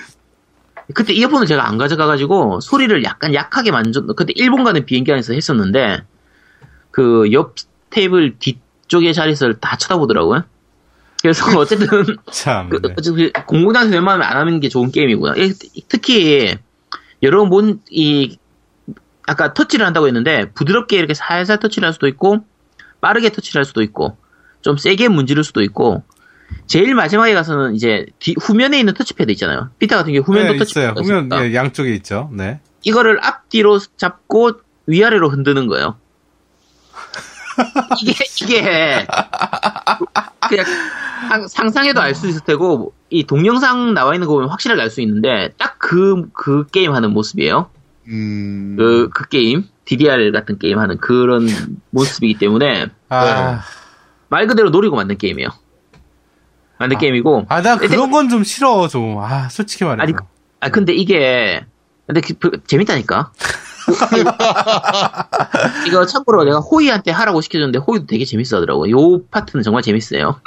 그때 이어폰을 제가 안 가져가가지고, 소리를 약간 약하게 그때 일본 가는 비행기 안에서 했었는데, 그 옆 테이블 뒤쪽의 자리에서 다 쳐다보더라고요. 그래서 어쨌든 참, 네. 공공장에서 웬만하면 안 하는 게 좋은 게임이구나. 특히 여러 번 아까 터치를 한다고 했는데 부드럽게 이렇게 살살 터치를 할 수도 있고 빠르게 터치를 할 수도 있고 좀 세게 문지를 수도 있고 제일 마지막에 가서는 이제 후면에 있는 터치패드 있잖아요. 삐타 같은 경우 후면도 네, 터치패드가 있어요. 후면 예, 양쪽에 있죠. 네. 이거를 앞뒤로 잡고 위아래로 흔드는 거예요. 이게 그냥 상상해도 알 수 있을 테고 이 동영상 나와 있는 거 보면 확실하게 알 수 있는데 딱 그 게임 하는 모습이에요. 그 게임 DDR 같은 게임 하는 그런 모습이기 때문에 아. 말 그대로 노리고 만든 게임이에요. 만든 게임이고. 아, 나 그런 건 좀 싫어 좀. 아, 솔직히 말해서. 아니, 근데 이게 재밌다니까. 이거 참고로 내가 호이한테 하라고 시켜줬는데 호이도 되게 재밌어하더라고. 요 파트는 정말 재밌어요.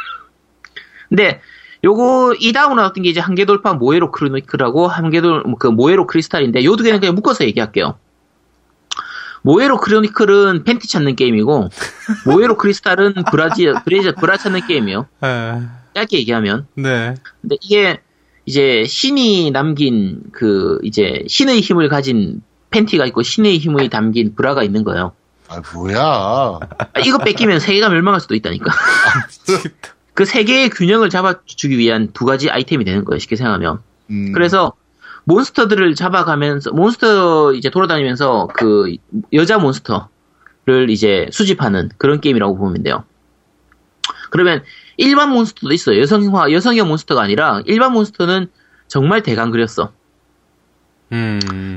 근데 요거 이 다음으로 나왔던 게 이제 한계돌파 모에로 크로니클하고 그 모에로 크리스탈인데 요 두 개는 그냥 묶어서 얘기할게요. 모에로 크로니클은 팬티 찾는 게임이고 모에로 크리스탈은 브라 찾는 게임이요. 짧게 얘기하면. 네. 근데 이게 이제 신이 남긴 그 이제 신의 힘을 가진 팬티가 있고 신의 힘이 담긴 브라가 있는 거예요. 아 뭐야? 아, 이거 뺏기면 세계가 멸망할 수도 있다니까. 그 세계의 균형을 잡아주기 위한 두 가지 아이템이 되는 거예요. 쉽게 생각하면. 그래서 몬스터들을 잡아가면서 몬스터 이제 돌아다니면서 그 여자 몬스터를 이제 수집하는 그런 게임이라고 보면 돼요. 그러면 일반 몬스터도 있어요. 여성형 몬스터가 아니라 일반 몬스터는 정말 대강 그렸어.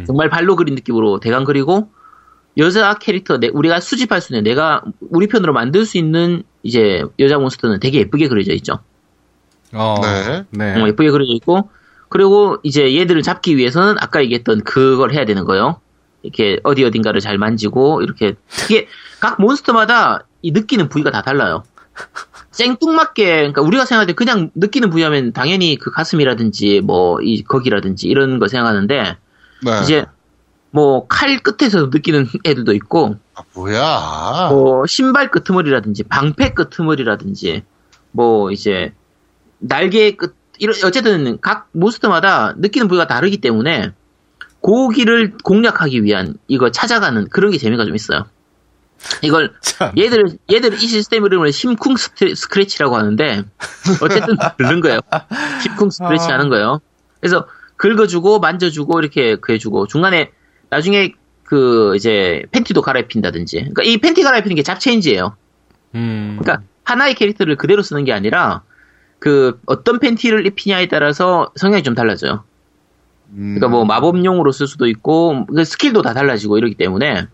정말 발로 그린 느낌으로 대강 그리고 여자 캐릭터 우리가 수집할 수 있는 내가 우리 편으로 만들 수 있는 이제 여자 몬스터는 되게 예쁘게 그려져 있죠. 네. 예쁘게 그려져 있고 그리고 이제 얘들을 잡기 위해서는 아까 얘기했던 그걸 해야 되는 거예요. 이렇게 어딘가를 잘 만지고 이렇게 이게 각 몬스터마다 이 느끼는 부위가 다 달라요. 생뚱맞게 그러니까 우리가 생각할 때 그냥 느끼는 부위하면 당연히 그 가슴이라든지 뭐 이 거기라든지 이런 거 생각하는데. 네. 이제, 뭐, 칼 끝에서 느끼는 애들도 있고. 아, 뭐야. 뭐, 신발 끄트머리라든지, 방패 끄트머리라든지, 뭐, 이제, 날개 어쨌든 각 몬스터마다 느끼는 부위가 다르기 때문에, 고기를 공략하기 위한, 이거 찾아가는 그런 게 재미가 좀 있어요. 이걸, 얘들 이 시스템 이름을 심쿵 스크래치라고 하는데, 어쨌든, 들른 거예요. 심쿵 스크래치 하는 거예요. 그래서, 긁어주고, 만져주고, 이렇게 해주고, 중간에, 나중에, 이제, 팬티도 갈아입힌다든지. 그니까, 이 팬티 갈아입히는 게 잡체인지예요. 그니까, 하나의 캐릭터를 그대로 쓰는 게 아니라, 어떤 팬티를 입히냐에 따라서 성향이 좀 달라져요. 그니까, 뭐, 마법용으로 쓸 수도 있고, 스킬도 다 달라지고 이러기 때문에,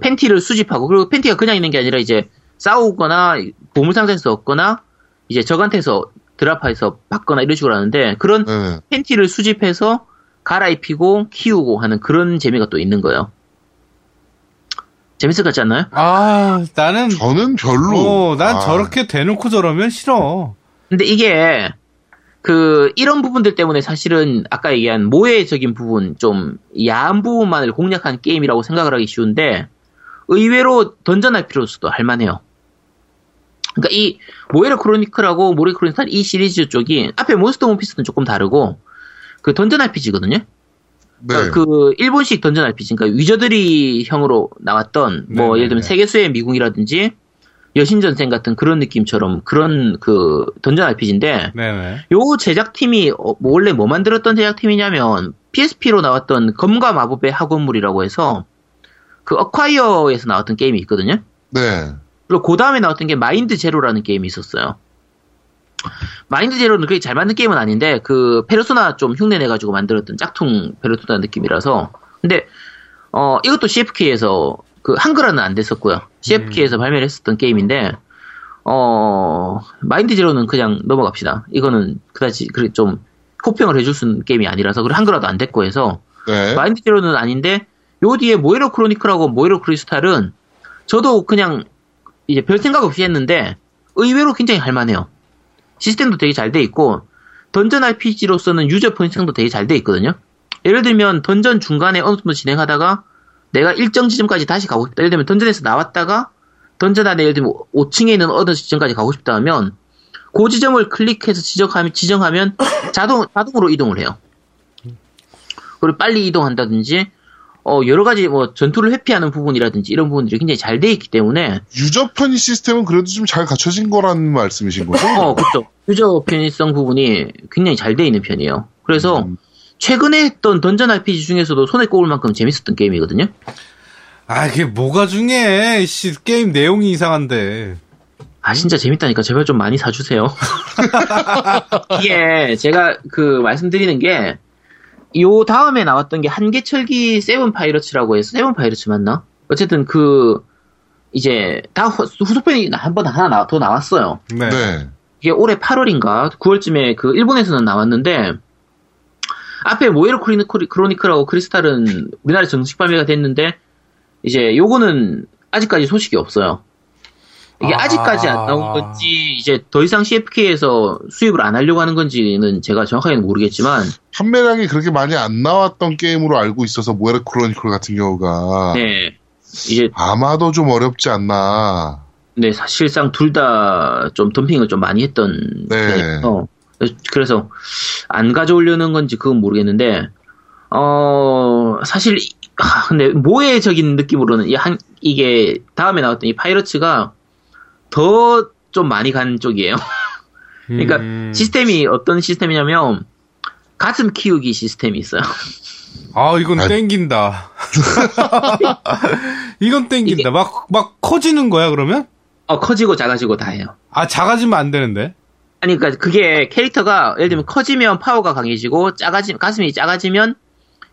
팬티를 수집하고, 그리고 팬티가 그냥 있는 게 아니라, 이제, 싸우거나, 보물상자에서 얻거나, 이제 적한테서, 드랍해서 받거나 이런 식으로 하는데 그런 팬티를 수집해서 갈아입히고 키우고 하는 그런 재미가 또 있는 거예요. 재밌을 것 같지 않나요? 아 저는 별로. 난 저렇게 대놓고 저러면 싫어. 근데 이게 이런 부분들 때문에 사실은 아까 얘기한 모해적인 부분 좀 야한 부분만을 공략한 게임이라고 생각을 하기 쉬운데 의외로 던전할 필요도 할만해요. 그니까 이 모에로 크로니클하고 모에로 크로니클 이 시리즈 쪽이 앞에 몬스터 원피스는 조금 다르고 던전 RPG거든요. 네. 그러니까 일본식 던전 RPG, 그러니까 위저드리 형으로 나왔던 뭐 예를 들면 세계수의 미궁이라든지 여신전생 같은 그런 느낌처럼 그런 던전 RPG인데 요 제작팀이 원래 뭐 만들었던 제작팀이냐면 PSP로 나왔던 검과 마법의 학원물이라고 해서 어콰이어에서 나왔던 게임이 있거든요. 네. 그리고 그 다음에 나왔던 게 마인드 제로라는 게임이 있었어요. 마인드 제로는 그렇게 잘 만든 게임은 아닌데 페르소나 좀 흉내내가지고 만들었던 짝퉁 페르소나 느낌이라서 근데 이것도 CFK에서 한글화는 안 됐었고요. CFK에서 발매를 했었던 게임인데 마인드 제로는 그냥 넘어갑시다. 이거는 그다지 좀 호평을 해줄 수 있는 게임이 아니라서, 그리고 한글화도 안 됐고 해서, 네. 마인드 제로는 아닌데, 요 뒤에 모에로 크로니클하고 모에로 크리스탈은 저도 그냥 이제 별 생각 없이 했는데, 의외로 굉장히 할만해요. 시스템도 되게 잘 돼 있고, 던전 RPG로서는 유저 편의성도 되게 잘 돼 있거든요. 예를 들면, 던전 중간에 어느 정도 진행하다가, 내가 일정 지점까지 다시 가고 싶다. 예를 들면, 던전에서 나왔다가, 던전 안에 예를 들면 5층에 있는 어느 지점까지 가고 싶다 하면, 그 지점을 클릭해서 지정하면 자동으로 이동을 해요. 그리고 빨리 이동한다든지, 여러 가지 뭐 전투를 회피하는 부분이라든지 이런 부분들이 굉장히 잘 돼 있기 때문에. 유저 편의 시스템은 그래도 좀 잘 갖춰진 거라는 말씀이신 거죠? 그렇죠. 유저 편의성 부분이 굉장히 잘 돼 있는 편이에요. 그래서 최근에 했던 던전 RPG 중에서도 손에 꼽을 만큼 재밌었던 게임이거든요. 아, 이게 뭐가 중요해. 씨, 게임 내용이 이상한데. 아, 진짜 재밌다니까 제발 좀 많이 사주세요. 이게 제가 말씀드리는 게, 요 다음에 나왔던 게 한계철기 세븐 파이러츠라고 해서, 세븐 파이러츠 맞나? 어쨌든 이제 다 후속편이 하나 더 나왔어요. 네. 이게 올해 8월인가 9월쯤에 일본에서는 나왔는데, 앞에 모에로 크로니클하고 크리스탈은 우리나라에 정식 발매가 됐는데, 이제 요거는 아직까지 소식이 없어요. 이게 아직까지 안 나온 건지, 이제 더 이상 CFK에서 수입을 안 하려고 하는 건지는 제가 정확하게는 모르겠지만. 판매량이 그렇게 많이 안 나왔던 게임으로 알고 있어서, 모에로 크로니클 같은 경우가. 네. 이제. 아마도 좀 어렵지 않나. 네, 사실상 둘 다 좀 덤핑을 좀 많이 했던. 네. 그래서, 안 가져오려는 건지 그건 모르겠는데, 사실, 근데 모해적인 느낌으로는 이게 다음에 나왔던 이 파이러츠가, 더 좀 많이 간 쪽이에요. 그러니까 시스템이 어떤 시스템이냐면 가슴 키우기 시스템이 있어요. 아, 이건 땡긴다. 이건 땡긴다. 막 커지는 거야 그러면? 커지고 작아지고 다 해요. 아, 작아지면 안 되는데? 아니, 그러니까 그게 캐릭터가 예를 들면 커지면 파워가 강해지고 가슴이 작아지면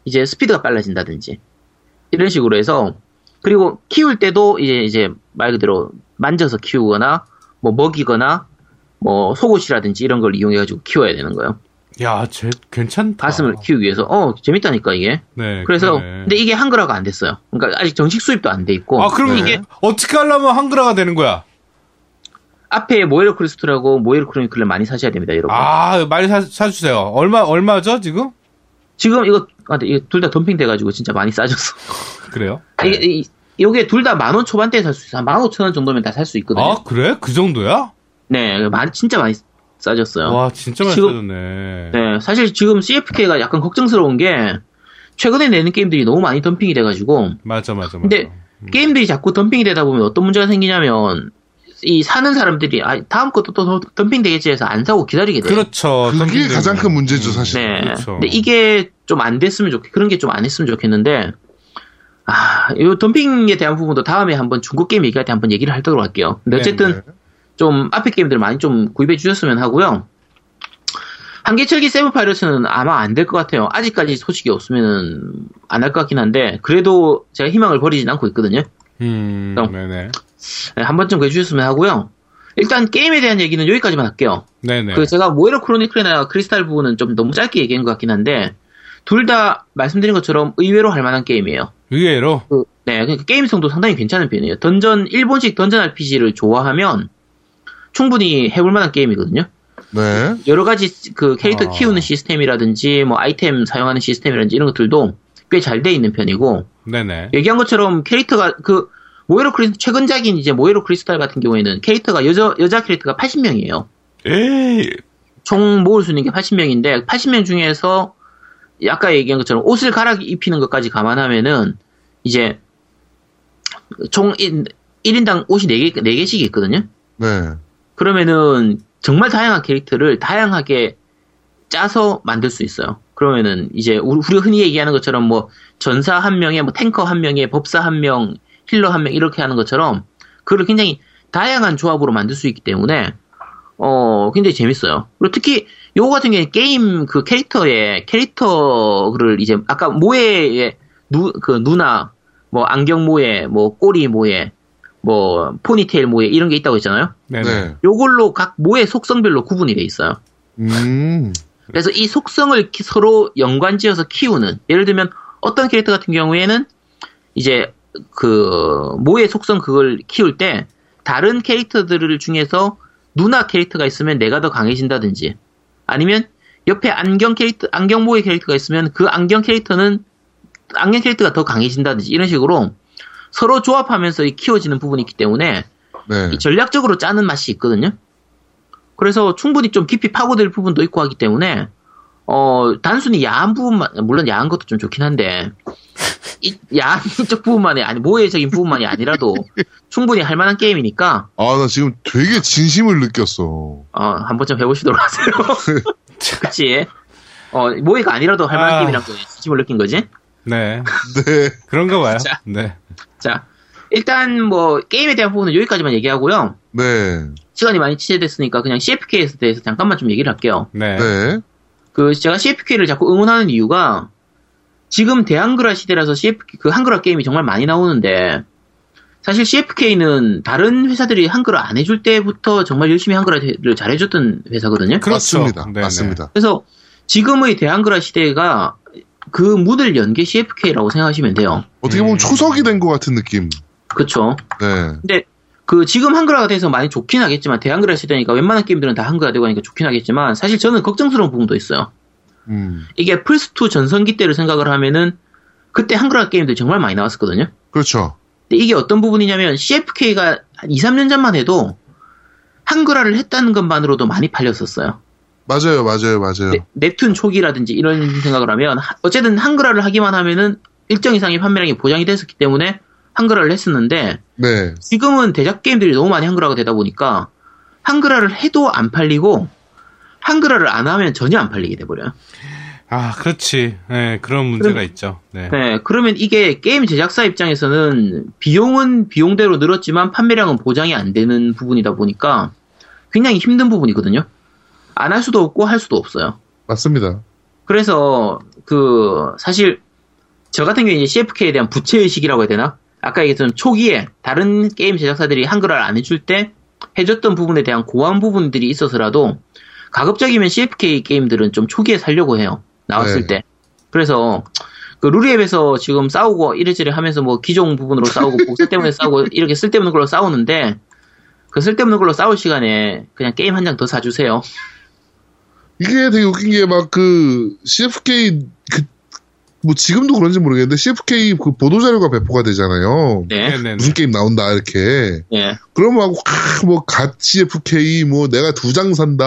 이제 스피드가 빨라진다든지 이런 식으로 해서, 그리고 키울 때도 이제 말 그대로 만져서 키우거나, 뭐, 먹이거나, 뭐, 속옷이라든지 이런 걸 이용해가지고 키워야 되는 거예요. 야, 쟤, 괜찮다. 가슴을 키우기 위해서. 재밌다니까, 이게. 네. 그래서, 그래. 근데 이게 한글화가 안 됐어요. 그러니까 아직 정식 수입도 안 돼 있고. 아, 그럼 이게. 어떻게 하려면 한글화가 되는 거야? 앞에 모에로 크리스토라고 모에로 크로니클을 많이 사셔야 됩니다, 여러분. 아, 많이 사주세요. 얼마죠, 지금? 지금 이거, 둘 다 덤핑돼가지고 진짜 많이 싸졌어. 그래요? 네. 요게 둘 다 10,000원 초반대에 살 수 있어. 한 15,000원 정도면 다 살 수 있거든요. 아, 그래? 그 정도야? 네, 진짜 많이 싸졌어요. 와, 진짜 많이 싸졌네. 네, 사실 지금 CFK가 약간 걱정스러운 게, 최근에 내는 게임들이 너무 많이 덤핑이 돼가지고. 맞아. 근데 게임들이 자꾸 덤핑이 되다 보면 어떤 문제가 생기냐면, 이 사는 사람들이, 다음 것도 또 덤핑 되겠지 해서 안 사고 기다리게 돼요. 그렇죠. 그게 가장 큰 문제죠, 사실. 네. 그렇죠. 근데 이게 좀 안 됐으면 그런 게 좀 안 했으면 좋겠는데, 요 덤핑에 대한 부분도 다음에 한번 중국 게임 얘기할 때 한번 얘기를 하도록 할게요. 근데 어쨌든 좀 앞에 게임들 많이 좀 구입해 주셨으면 하고요. 한계철기 세븐파이러스는 아마 안 될 것 같아요. 아직까지 소식이 없으면 안 할 것 같긴 한데, 그래도 제가 희망을 버리진 않고 있거든요. 네네. 한 번쯤 구해 주셨으면 하고요. 일단 게임에 대한 얘기는 여기까지만 할게요. 네네. 제가 모에로 크로니클이나 크리스탈 부분은 좀 너무 짧게 얘기한 것 같긴 한데, 둘 다 말씀드린 것처럼 의외로 할 만한 게임이에요. 의외로? 네, 그러니까 게임성도 상당히 괜찮은 편이에요. 일본식 던전 RPG를 좋아하면 충분히 해볼 만한 게임이거든요. 네. 여러 가지 캐릭터 키우는 시스템이라든지, 뭐 아이템 사용하는 시스템이라든지 이런 것들도 꽤 잘 돼 있는 편이고. 네네. 얘기한 것처럼 캐릭터가 모에로 크리스탈, 최근작인 이제 모에로 크리스탈 같은 경우에는 캐릭터가 여자 캐릭터가 80명이에요. 에이. 총 모을 수 있는 게 80명인데, 80명 중에서 아까 얘기한 것처럼 옷을 갈아입히는 것까지 감안하면은 이제 총 1인당 옷이 4개씩 있거든요. 네. 그러면은 정말 다양한 캐릭터를 다양하게 짜서 만들 수 있어요. 그러면은 이제 우리가 흔히 얘기하는 것처럼 뭐 전사 한 명에 뭐 탱커 한 명에 법사 한 명, 힐러 한 명 이렇게 하는 것처럼 그걸 굉장히 다양한 조합으로 만들 수 있기 때문에 굉장히 재밌어요. 그리고 특히 요거 같은 경우에 게임 캐릭터를 이제 아까 모에의 누나, 뭐 안경 모에, 뭐 꼬리 모에, 뭐 포니테일 모에 이런 게 있다고 했잖아요. 네네. 요걸로 각 모의 속성별로 구분이 돼 있어요. 그래서 이 속성을 서로 연관지어서 키우는, 예를 들면 어떤 캐릭터 같은 경우에는 이제 그 모의 속성 그걸 키울 때 다른 캐릭터들 중에서 누나 캐릭터가 있으면 내가 더 강해진다든지, 아니면 옆에 안경 캐릭터, 안경 모의 캐릭터가 있으면 그 안경 캐릭터는 안경 캐릭터가 더 강해진다든지, 이런 식으로 서로 조합하면서 키워지는 부분이 있기 때문에 네. 전략적으로 짜는 맛이 있거든요. 그래서 충분히 좀 깊이 파고들 부분도 있고 하기 때문에 단순히 야한 부분만, 물론 야한 것도 좀 좋긴 한데 이 야한 이쪽 부분만이 아니 모해적인 부분만이 아니라도 충분히 할 만한 게임이니까. 아, 나 지금 되게 진심을 느꼈어. 한 번쯤 해보시도록 하세요. 그치? 모해가 아니라도 할 만한 게임이라고 진심을 느낀 거지? 네. 네. 그런가 봐요. 자, 네. 자, 일단 뭐 게임에 대한 부분은 여기까지만 얘기하고요. 네. 시간이 많이 지체됐으니까 그냥 CFK에 대해서 잠깐만 좀 얘기를 할게요. 네. 네. 그 제가 CFK를 자꾸 응원하는 이유가 지금 대한글화 시대라서 CFK 그 한글화 게임이 정말 많이 나오는데, 사실 CFK는 다른 회사들이 한글화 안 해줄 때부터 정말 열심히 한글화를 잘 해줬던 회사거든요. 그렇죠. 맞습니다. 네네. 맞습니다. 그래서 지금의 대한글화 시대가 그 문을 연 게 CFK라고 생각하시면 돼요. 어떻게 보면 초석이 된 것 같은 느낌. 그렇죠. 네. 근데 그 지금 한글화가 돼서 많이 좋긴 하겠지만, 대한글화 시대니까 웬만한 게임들은 다 한글화되고 하니까 좋긴 하겠지만, 사실 저는 걱정스러운 부분도 있어요. 이게 플스2 전성기 때를 생각을 하면은 그때 한글화 게임들이 정말 많이 나왔었거든요. 그렇죠. 근데 이게 어떤 부분이냐면 CFK가 한 2, 3년 전만 해도 한글화를 했다는 것만으로도 많이 팔렸었어요. 맞아요, 맞아요, 맞아요. 넵튠 초기라든지 이런 생각을 하면 어쨌든 한글화를 하기만 하면은 일정 이상의 판매량이 보장이 됐었기 때문에 한글화를 했었는데, 네. 지금은 대작 게임들이 너무 많이 한글화가 되다 보니까 한글화를 해도 안 팔리고 한글화를 안 하면 전혀 안 팔리게 돼버려요. 아, 그렇지. 네, 그런 문제가 있죠. 네. 네, 그러면 이게 게임 제작사 입장에서는 비용은 비용대로 늘었지만 판매량은 보장이 안 되는 부분이다 보니까 굉장히 힘든 부분이거든요. 안 할 수도 없고 할 수도 없어요. 맞습니다. 그래서 그 사실 저 같은 경우에 CFK에 대한 부채의식이라고 해야 되나? 아까 얘기했던 초기에 다른 게임 제작사들이 한글화를 안 해줄 때 해줬던 부분에 대한 고안 부분들이 있어서라도 가급적이면 CFK 게임들은 좀 초기에 살려고 해요. 나왔을 네. 때. 그래서 그 루리앱에서 지금 싸우고 이래저래 하면서 뭐 기종 부분으로 싸우고 복사 때문에 싸우고 이렇게 쓸데없는 걸로 싸우는데, 그 쓸데없는 걸로 싸울 시간에 그냥 게임 한 장 더 사주세요. 이게 되게 웃긴 게 막 그 CFK 그 뭐 지금도 그런지 모르겠는데 CFK 그 보도자료가 배포가 되잖아요. 네. 무슨 게임 나온다 이렇게. 네. 그러면 뭐 갓 CFK 뭐 내가 2장 산다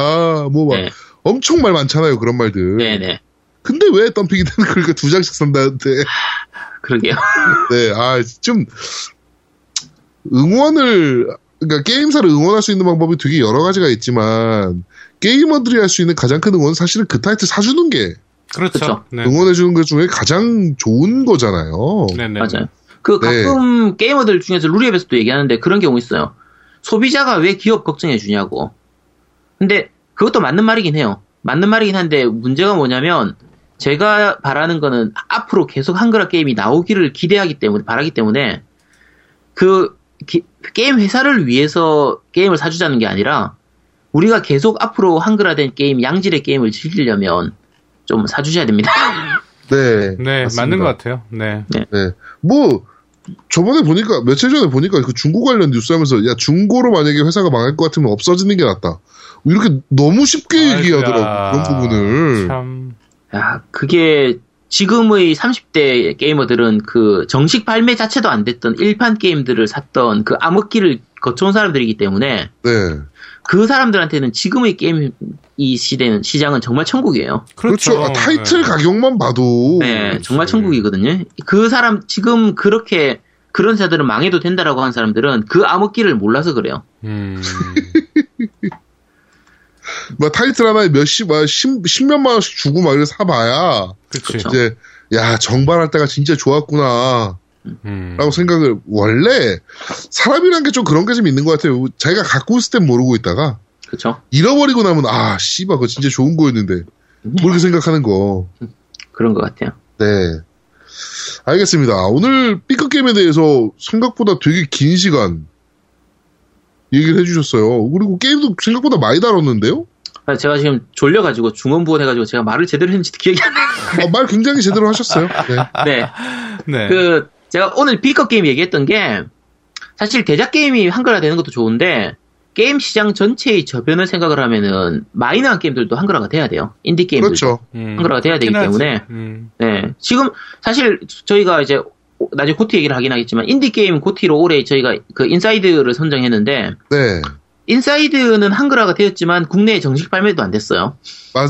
뭐 막 네. 엄청 말 많잖아요, 그런 말들. 네네. 근데 왜 덤핑이 되는 그러니까 2장씩 산다는데. 그러게요. 네. 아, 좀 응원을, 그러니까 게임사를 응원할 수 있는 방법이 되게 여러 가지가 있지만 게이머들이 할 수 있는 가장 큰 응원은 사실은 그 타이틀 사주는 게. 그렇죠. 네. 응원해주는 것 중에 가장 좋은 거잖아요. 네네. 맞아요. 그 가끔 네. 게이머들 중에서 루리앱에서도 얘기하는데 그런 경우 있어요. 소비자가 왜 기업 걱정해주냐고. 근데 그것도 맞는 말이긴 해요. 맞는 말이긴 한데 문제가 뭐냐면 제가 바라는 거는 앞으로 계속 한글화 게임이 나오기를 기대하기 때문에, 바라기 때문에 그 게임 회사를 위해서 게임을 사주자는 게 아니라 우리가 계속 앞으로 한글화된 게임, 양질의 게임을 즐기려면 좀 사주셔야 됩니다. 네. 네, 맞습니다. 맞는 것 같아요. 네. 네. 네. 뭐, 저번에 보니까, 며칠 전에 보니까 그 중고 관련 뉴스 하면서, 야, 중고로 만약에 회사가 망할 것 같으면 없어지는 게 낫다. 이렇게 너무 쉽게 얘기하더라고, 그런 부분을. 참. 야, 그게 지금의 30대 게이머들은 그 정식 발매 자체도 안 됐던 일반 게임들을 샀던 그 암흑기를 거쳐온 사람들이기 때문에. 네. 그 사람들한테는 지금의 게임 이 시대는 시장은 정말 천국이에요. 그렇죠. 그렇죠. 아, 타이틀 네. 가격만 봐도 네, 정말 천국이거든요. 그 사람 지금 그렇게 그런 사람들은 망해도 된다라고 하는 사람들은 그 암흑기를 몰라서 그래요. 막 타이틀 하나에 십몇만 원씩 주고 막 이래서 사봐야 그렇죠. 이제 야 정발할 때가 진짜 좋았구나. 라고 생각을, 원래 사람이란 게 좀 그런 게 좀 있는 것 같아요. 자기가 갖고 있을 땐 모르고 있다가 그쵸? 잃어버리고 나면 아 씨발 그거 진짜 좋은 거였는데 모르게 생각하는 거, 그런 것 같아요. 네, 알겠습니다. 오늘 B급 게임에 대해서 생각보다 되게 긴 시간 얘기를 해주셨어요. 그리고 게임도 생각보다 많이 다뤘는데요? 제가 지금 졸려가지고 중언부언해가지고 제가 말을 제대로 했는지 기억이 안 나요. 말 굉장히 제대로 하셨어요. 네. 네. 네. 그 제가 오늘 빌컷 게임 얘기했던 게 사실 대작 게임이 한글화 되는 것도 좋은데 게임 시장 전체의 저변을 생각을 하면은 마이너한 게임들도 한글화가 돼야 돼요. 인디 게임들도 그렇죠. 한글화가 돼야 되기 때문에 네. 지금 사실 저희가 이제 나중에 고티 얘기를 하긴 하겠지만 인디 게임 고티로 올해 저희가 그 인사이드를 선정했는데 네. 인사이드는 한글화가 되었지만 국내에 정식 발매도 안 됐어요.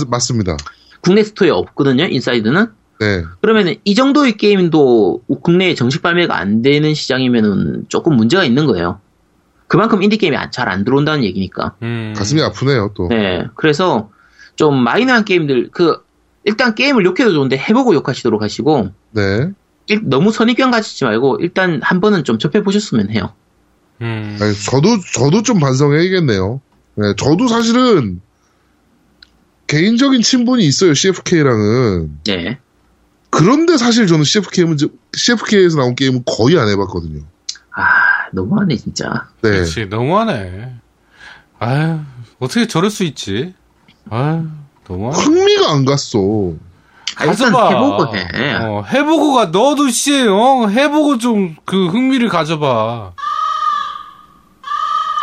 맞습니다. 국내 스토어에 없거든요. 인사이드는. 네. 그러면은 이 정도의 게임도 국내에 정식 발매가 안 되는 시장이면은 조금 문제가 있는 거예요. 그만큼 인디 게임이 잘 안 들어온다는 얘기니까. 가슴이 아프네요. 또. 네. 그래서 좀 마이너한 게임들 그 일단 게임을 욕해도 좋은데 해보고 욕하시도록 하시고. 네. 너무 선입견 가지지 말고 일단 한 번은 좀 접해 보셨으면 해요. 아니, 저도 좀 반성해야겠네요. 네, 저도 사실은 개인적인 친분이 있어요. CFK랑은. 네. 그런데 사실 저는 CFK에서 나온 게임은 거의 안 해봤거든요. 아 너무하네 진짜. 네. 그렇지 너무하네. 아유 어떻게 저럴 수 있지? 아유 너무하네. 흥미가 안 갔어. 가져봐. 해보고 해. 해보고가 너도 해보고 좀 그 흥미를 가져봐.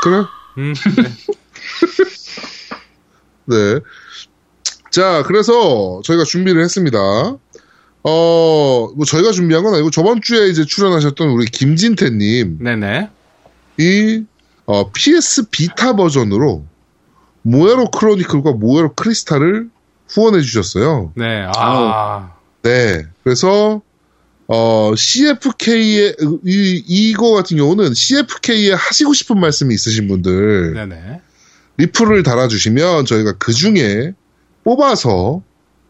그래? 네. 네. 자, 그래서 저희가 준비를 했습니다. 뭐 저희가 준비한 건 아니고 저번 주에 이제 출연하셨던 우리 김진태님. 네네. 이 PS 비타 버전으로 모에로 크로니클과 모에로 크리스탈을 후원해 주셨어요. 네. 아. 네. 그래서 CFK의 이거 같은 경우는 CFK에 하시고 싶은 말씀이 있으신 분들 네네. 리플을 달아주시면 저희가 그 중에 뽑아서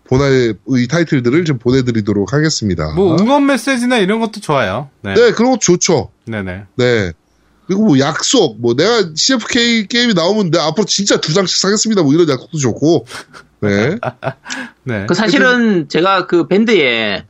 보나의 타이틀들을 좀 보내드리도록 하겠습니다. 뭐 응원 메시지나 이런 것도 좋아요. 네, 네 그런 것도 좋죠. 네네. 네. 그리고 뭐 약속, 뭐 내가 CFK 게임이 나오면 내가 앞으로 진짜 2장씩 사겠습니다. 뭐 이런 약속도 좋고. 네. 네. 그 사실은 제가 그 밴드에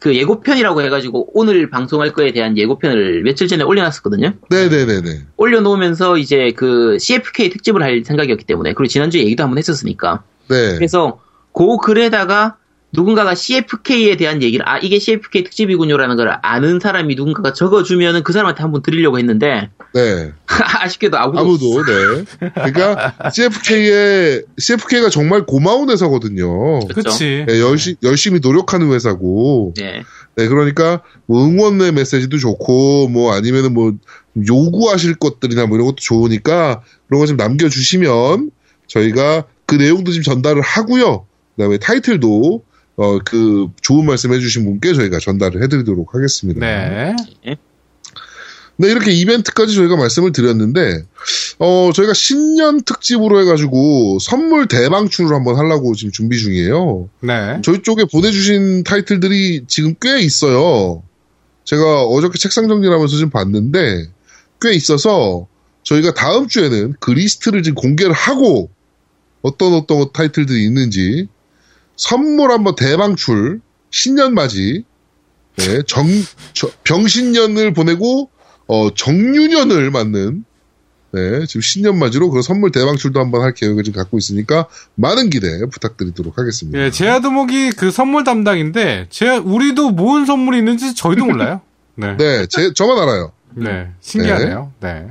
그 예고편이라고 해가지고 오늘 방송할 거에 대한 예고편을 며칠 전에 올려놨었거든요. 네네네네. 올려놓으면서 이제 그 CFK 특집을 할 생각이었기 때문에 그리고 지난주에 얘기도 한번 했었으니까. 네. 그래서 그 글에다가 누군가가 CFK에 대한 얘기를 아 이게 CFK 특집이군요라는 걸 아는 사람이 누군가가 적어주면은 그 사람한테 한번 드리려고 했는데. 네. 아쉽게도 아무도 네. 그러니까 CFK가 정말 고마운 회사거든요. 그렇지. 네, 열심히 노력하는 회사고. 네. 네 그러니까 뭐 응원의 메시지도 좋고 뭐 아니면은 뭐 요구하실 것들이나 뭐 이런 것도 좋으니까 그런 거 좀 남겨주시면 저희가 그 내용도 지금 전달을 하고요. 그다음에 타이틀도 그 좋은 말씀 해주신 분께 저희가 전달을 해드리도록 하겠습니다. 네. 네 이렇게 이벤트까지 저희가 말씀을 드렸는데 저희가 신년 특집으로 해가지고 선물 대방출을 한번 하려고 지금 준비 중이에요. 네. 저희 쪽에 보내주신 타이틀들이 지금 꽤 있어요. 제가 어저께 책상 정리하면서 좀 봤는데 꽤 있어서 저희가 다음 주에는 그 리스트를 지금 공개를 하고 어떤 타이틀들이 있는지. 선물 한번 대방출, 신년맞이, 네, 병신년을 보내고, 정유년을 맞는, 네, 지금 신년맞이로 그 선물 대방출도 한번 할 계획을 지금 갖고 있으니까 많은 기대 부탁드리도록 하겠습니다. 예, 제아도목이 그 선물 담당인데, 우리도 뭔 선물이 있는지 저희도 몰라요. 네. 네, 저만 알아요. 네, 신기하네요. 네.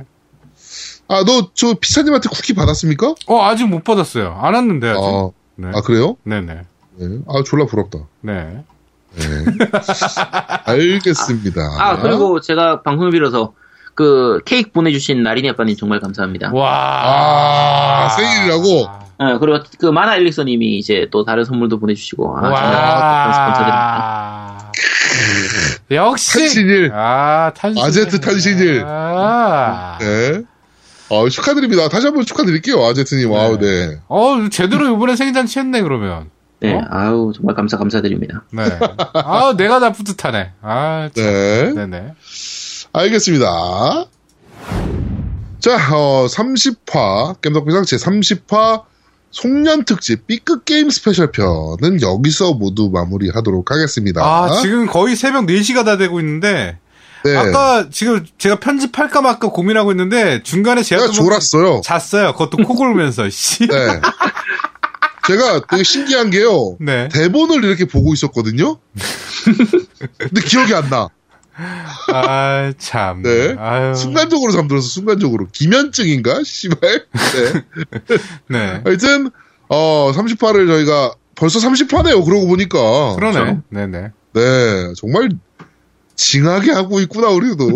아, 저 피사님한테 쿠키 받았습니까? 아직 못 받았어요. 안 왔는데, 아직. 네. 아, 그래요? 네네. 네. 아, 졸라 부럽다. 네. 네. 알겠습니다. 그리고 제가 방송을 빌어서 그 케이크 보내주신 나린이 아빠님 정말 감사합니다. 와. 생일이라고? 네, 그리고 그 마나 엘릭서님이 이제 또 다른 선물도 보내주시고. 와. 감사드립니다. 역시. 탄신일. 탄신일. 아제트 탄신일. 네. 축하드립니다. 다시 한번 축하드릴게요, 아제트님. 네. 와우, 네. 제대로 이번에 생일잔치 했네, 그러면. 네, 정말 감사드립니다. 네. 내가 다 뿌듯하네. 참. 네. 네네. 알겠습니다. 자, 30화, 겜덕비상 제 30화 송년특집 B급 게임 스페셜 편은 여기서 모두 마무리 하도록 하겠습니다. 지금 거의 새벽 4시가 다 되고 있는데. 네. 아까 지금 제가 편집할까 말까 고민하고 있는데 중간에 제가 졸았어요. 잤어요. 그것도 코 골면서. 씨. 네. 제가 되게 신기한 게요. 네. 대본을 이렇게 보고 있었거든요. 근데 기억이 안 나. 아, 참. 네. 아유. 순간적으로 잠들어서 순간적으로. 기면증인가? 씨발. 네. 네. 하여튼, 30화를 저희가 벌써 30화네요. 그러고 보니까. 그러네. 참. 네네. 네. 정말 징하게 하고 있구나, 우리도.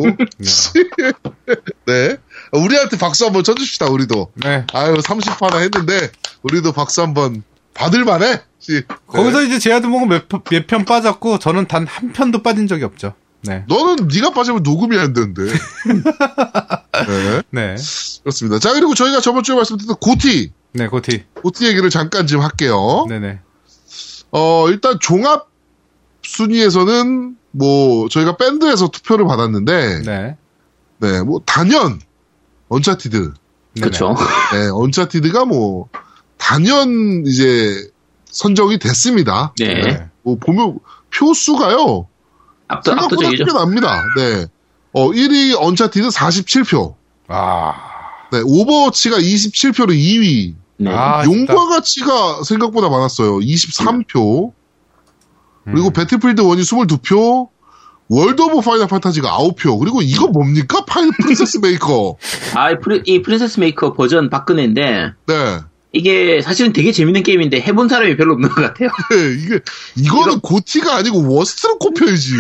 네. 우리한테 박수 한번 쳐줍시다, 우리도. 네. 아유, 30화나 했는데, 우리도 박수 한번 받을만해. 네. 거기서 이제 제아드몽은 몇 편 빠졌고, 저는 단 한 편도 빠진 적이 없죠. 네. 너는 네가 빠지면 녹음이 안 되는데. 네. 네. 그렇습니다. 자, 그리고 저희가 저번주에 말씀드렸던 고티. 네, 고티. 고티 얘기를 잠깐 지금 할게요. 네네. 일단 종합 순위에서는 뭐, 저희가 밴드에서 투표를 받았는데. 네. 네, 뭐, 단연, 언차티드. 그쵸. 네, 언차티드가 뭐, 단연 이제 선정이 됐습니다. 네. 네. 뭐, 보면 표수가요. 생각보다 크게 납니다. 네. 1위 언차티드 47표. 아. 네, 오버워치가 27표로 2위. 네. 아, 용과 같이가 생각보다 많았어요. 23표. 그리고 배틀필드 1이 22표. 월드 오브 파이널 판타지가 9표. 그리고 이거 뭡니까? 프린세스 메이커. 아, 이 프린세스 메이커 버전 박근혜인데. 네. 이게 사실은 되게 재밌는 게임인데 해본 사람이 별로 없는 것 같아요. 네, 이거는 고티가 아니고 워스트로 꼽혀야지.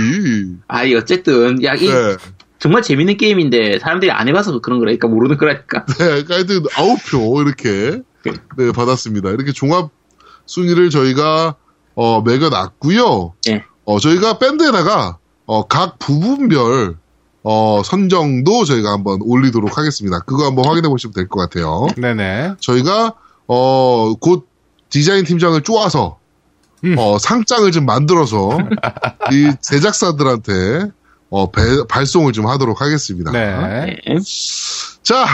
아이, 어쨌든 야, 이 네. 정말 재밌는 게임인데 사람들이 안 해봐서 그런 거라니까 모르는 거라니까. 네, 하여튼 9표 이렇게 네, 받았습니다. 이렇게 종합 순위를 저희가 매겨놨고요. 네. 저희가 밴드에다가 각 부분별 선정도 저희가 한번 올리도록 하겠습니다. 그거 한번 확인해 보시면 될 것 같아요. 네네. 저희가 곧 디자인 팀장을 쪼아서, 상장을 좀 만들어서, 이 제작사들한테, 발송을 좀 하도록 하겠습니다. 네. 자,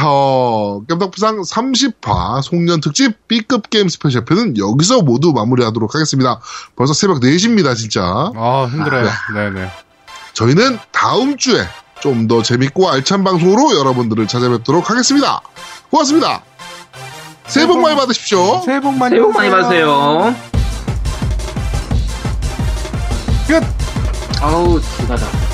겜덕비상 30화 송년 특집 B급 게임 스페셜편은 여기서 모두 마무리하도록 하겠습니다. 벌써 새벽 4시입니다, 진짜. 힘들어요. 네. 네네. 저희는 다음 주에 좀 더 재밌고 알찬 방송으로 여러분들을 찾아뵙도록 하겠습니다. 고맙습니다. 새해 복 많이 받으십시오. 새해 복 많이 받으세요. 끝. 아우, 기다다.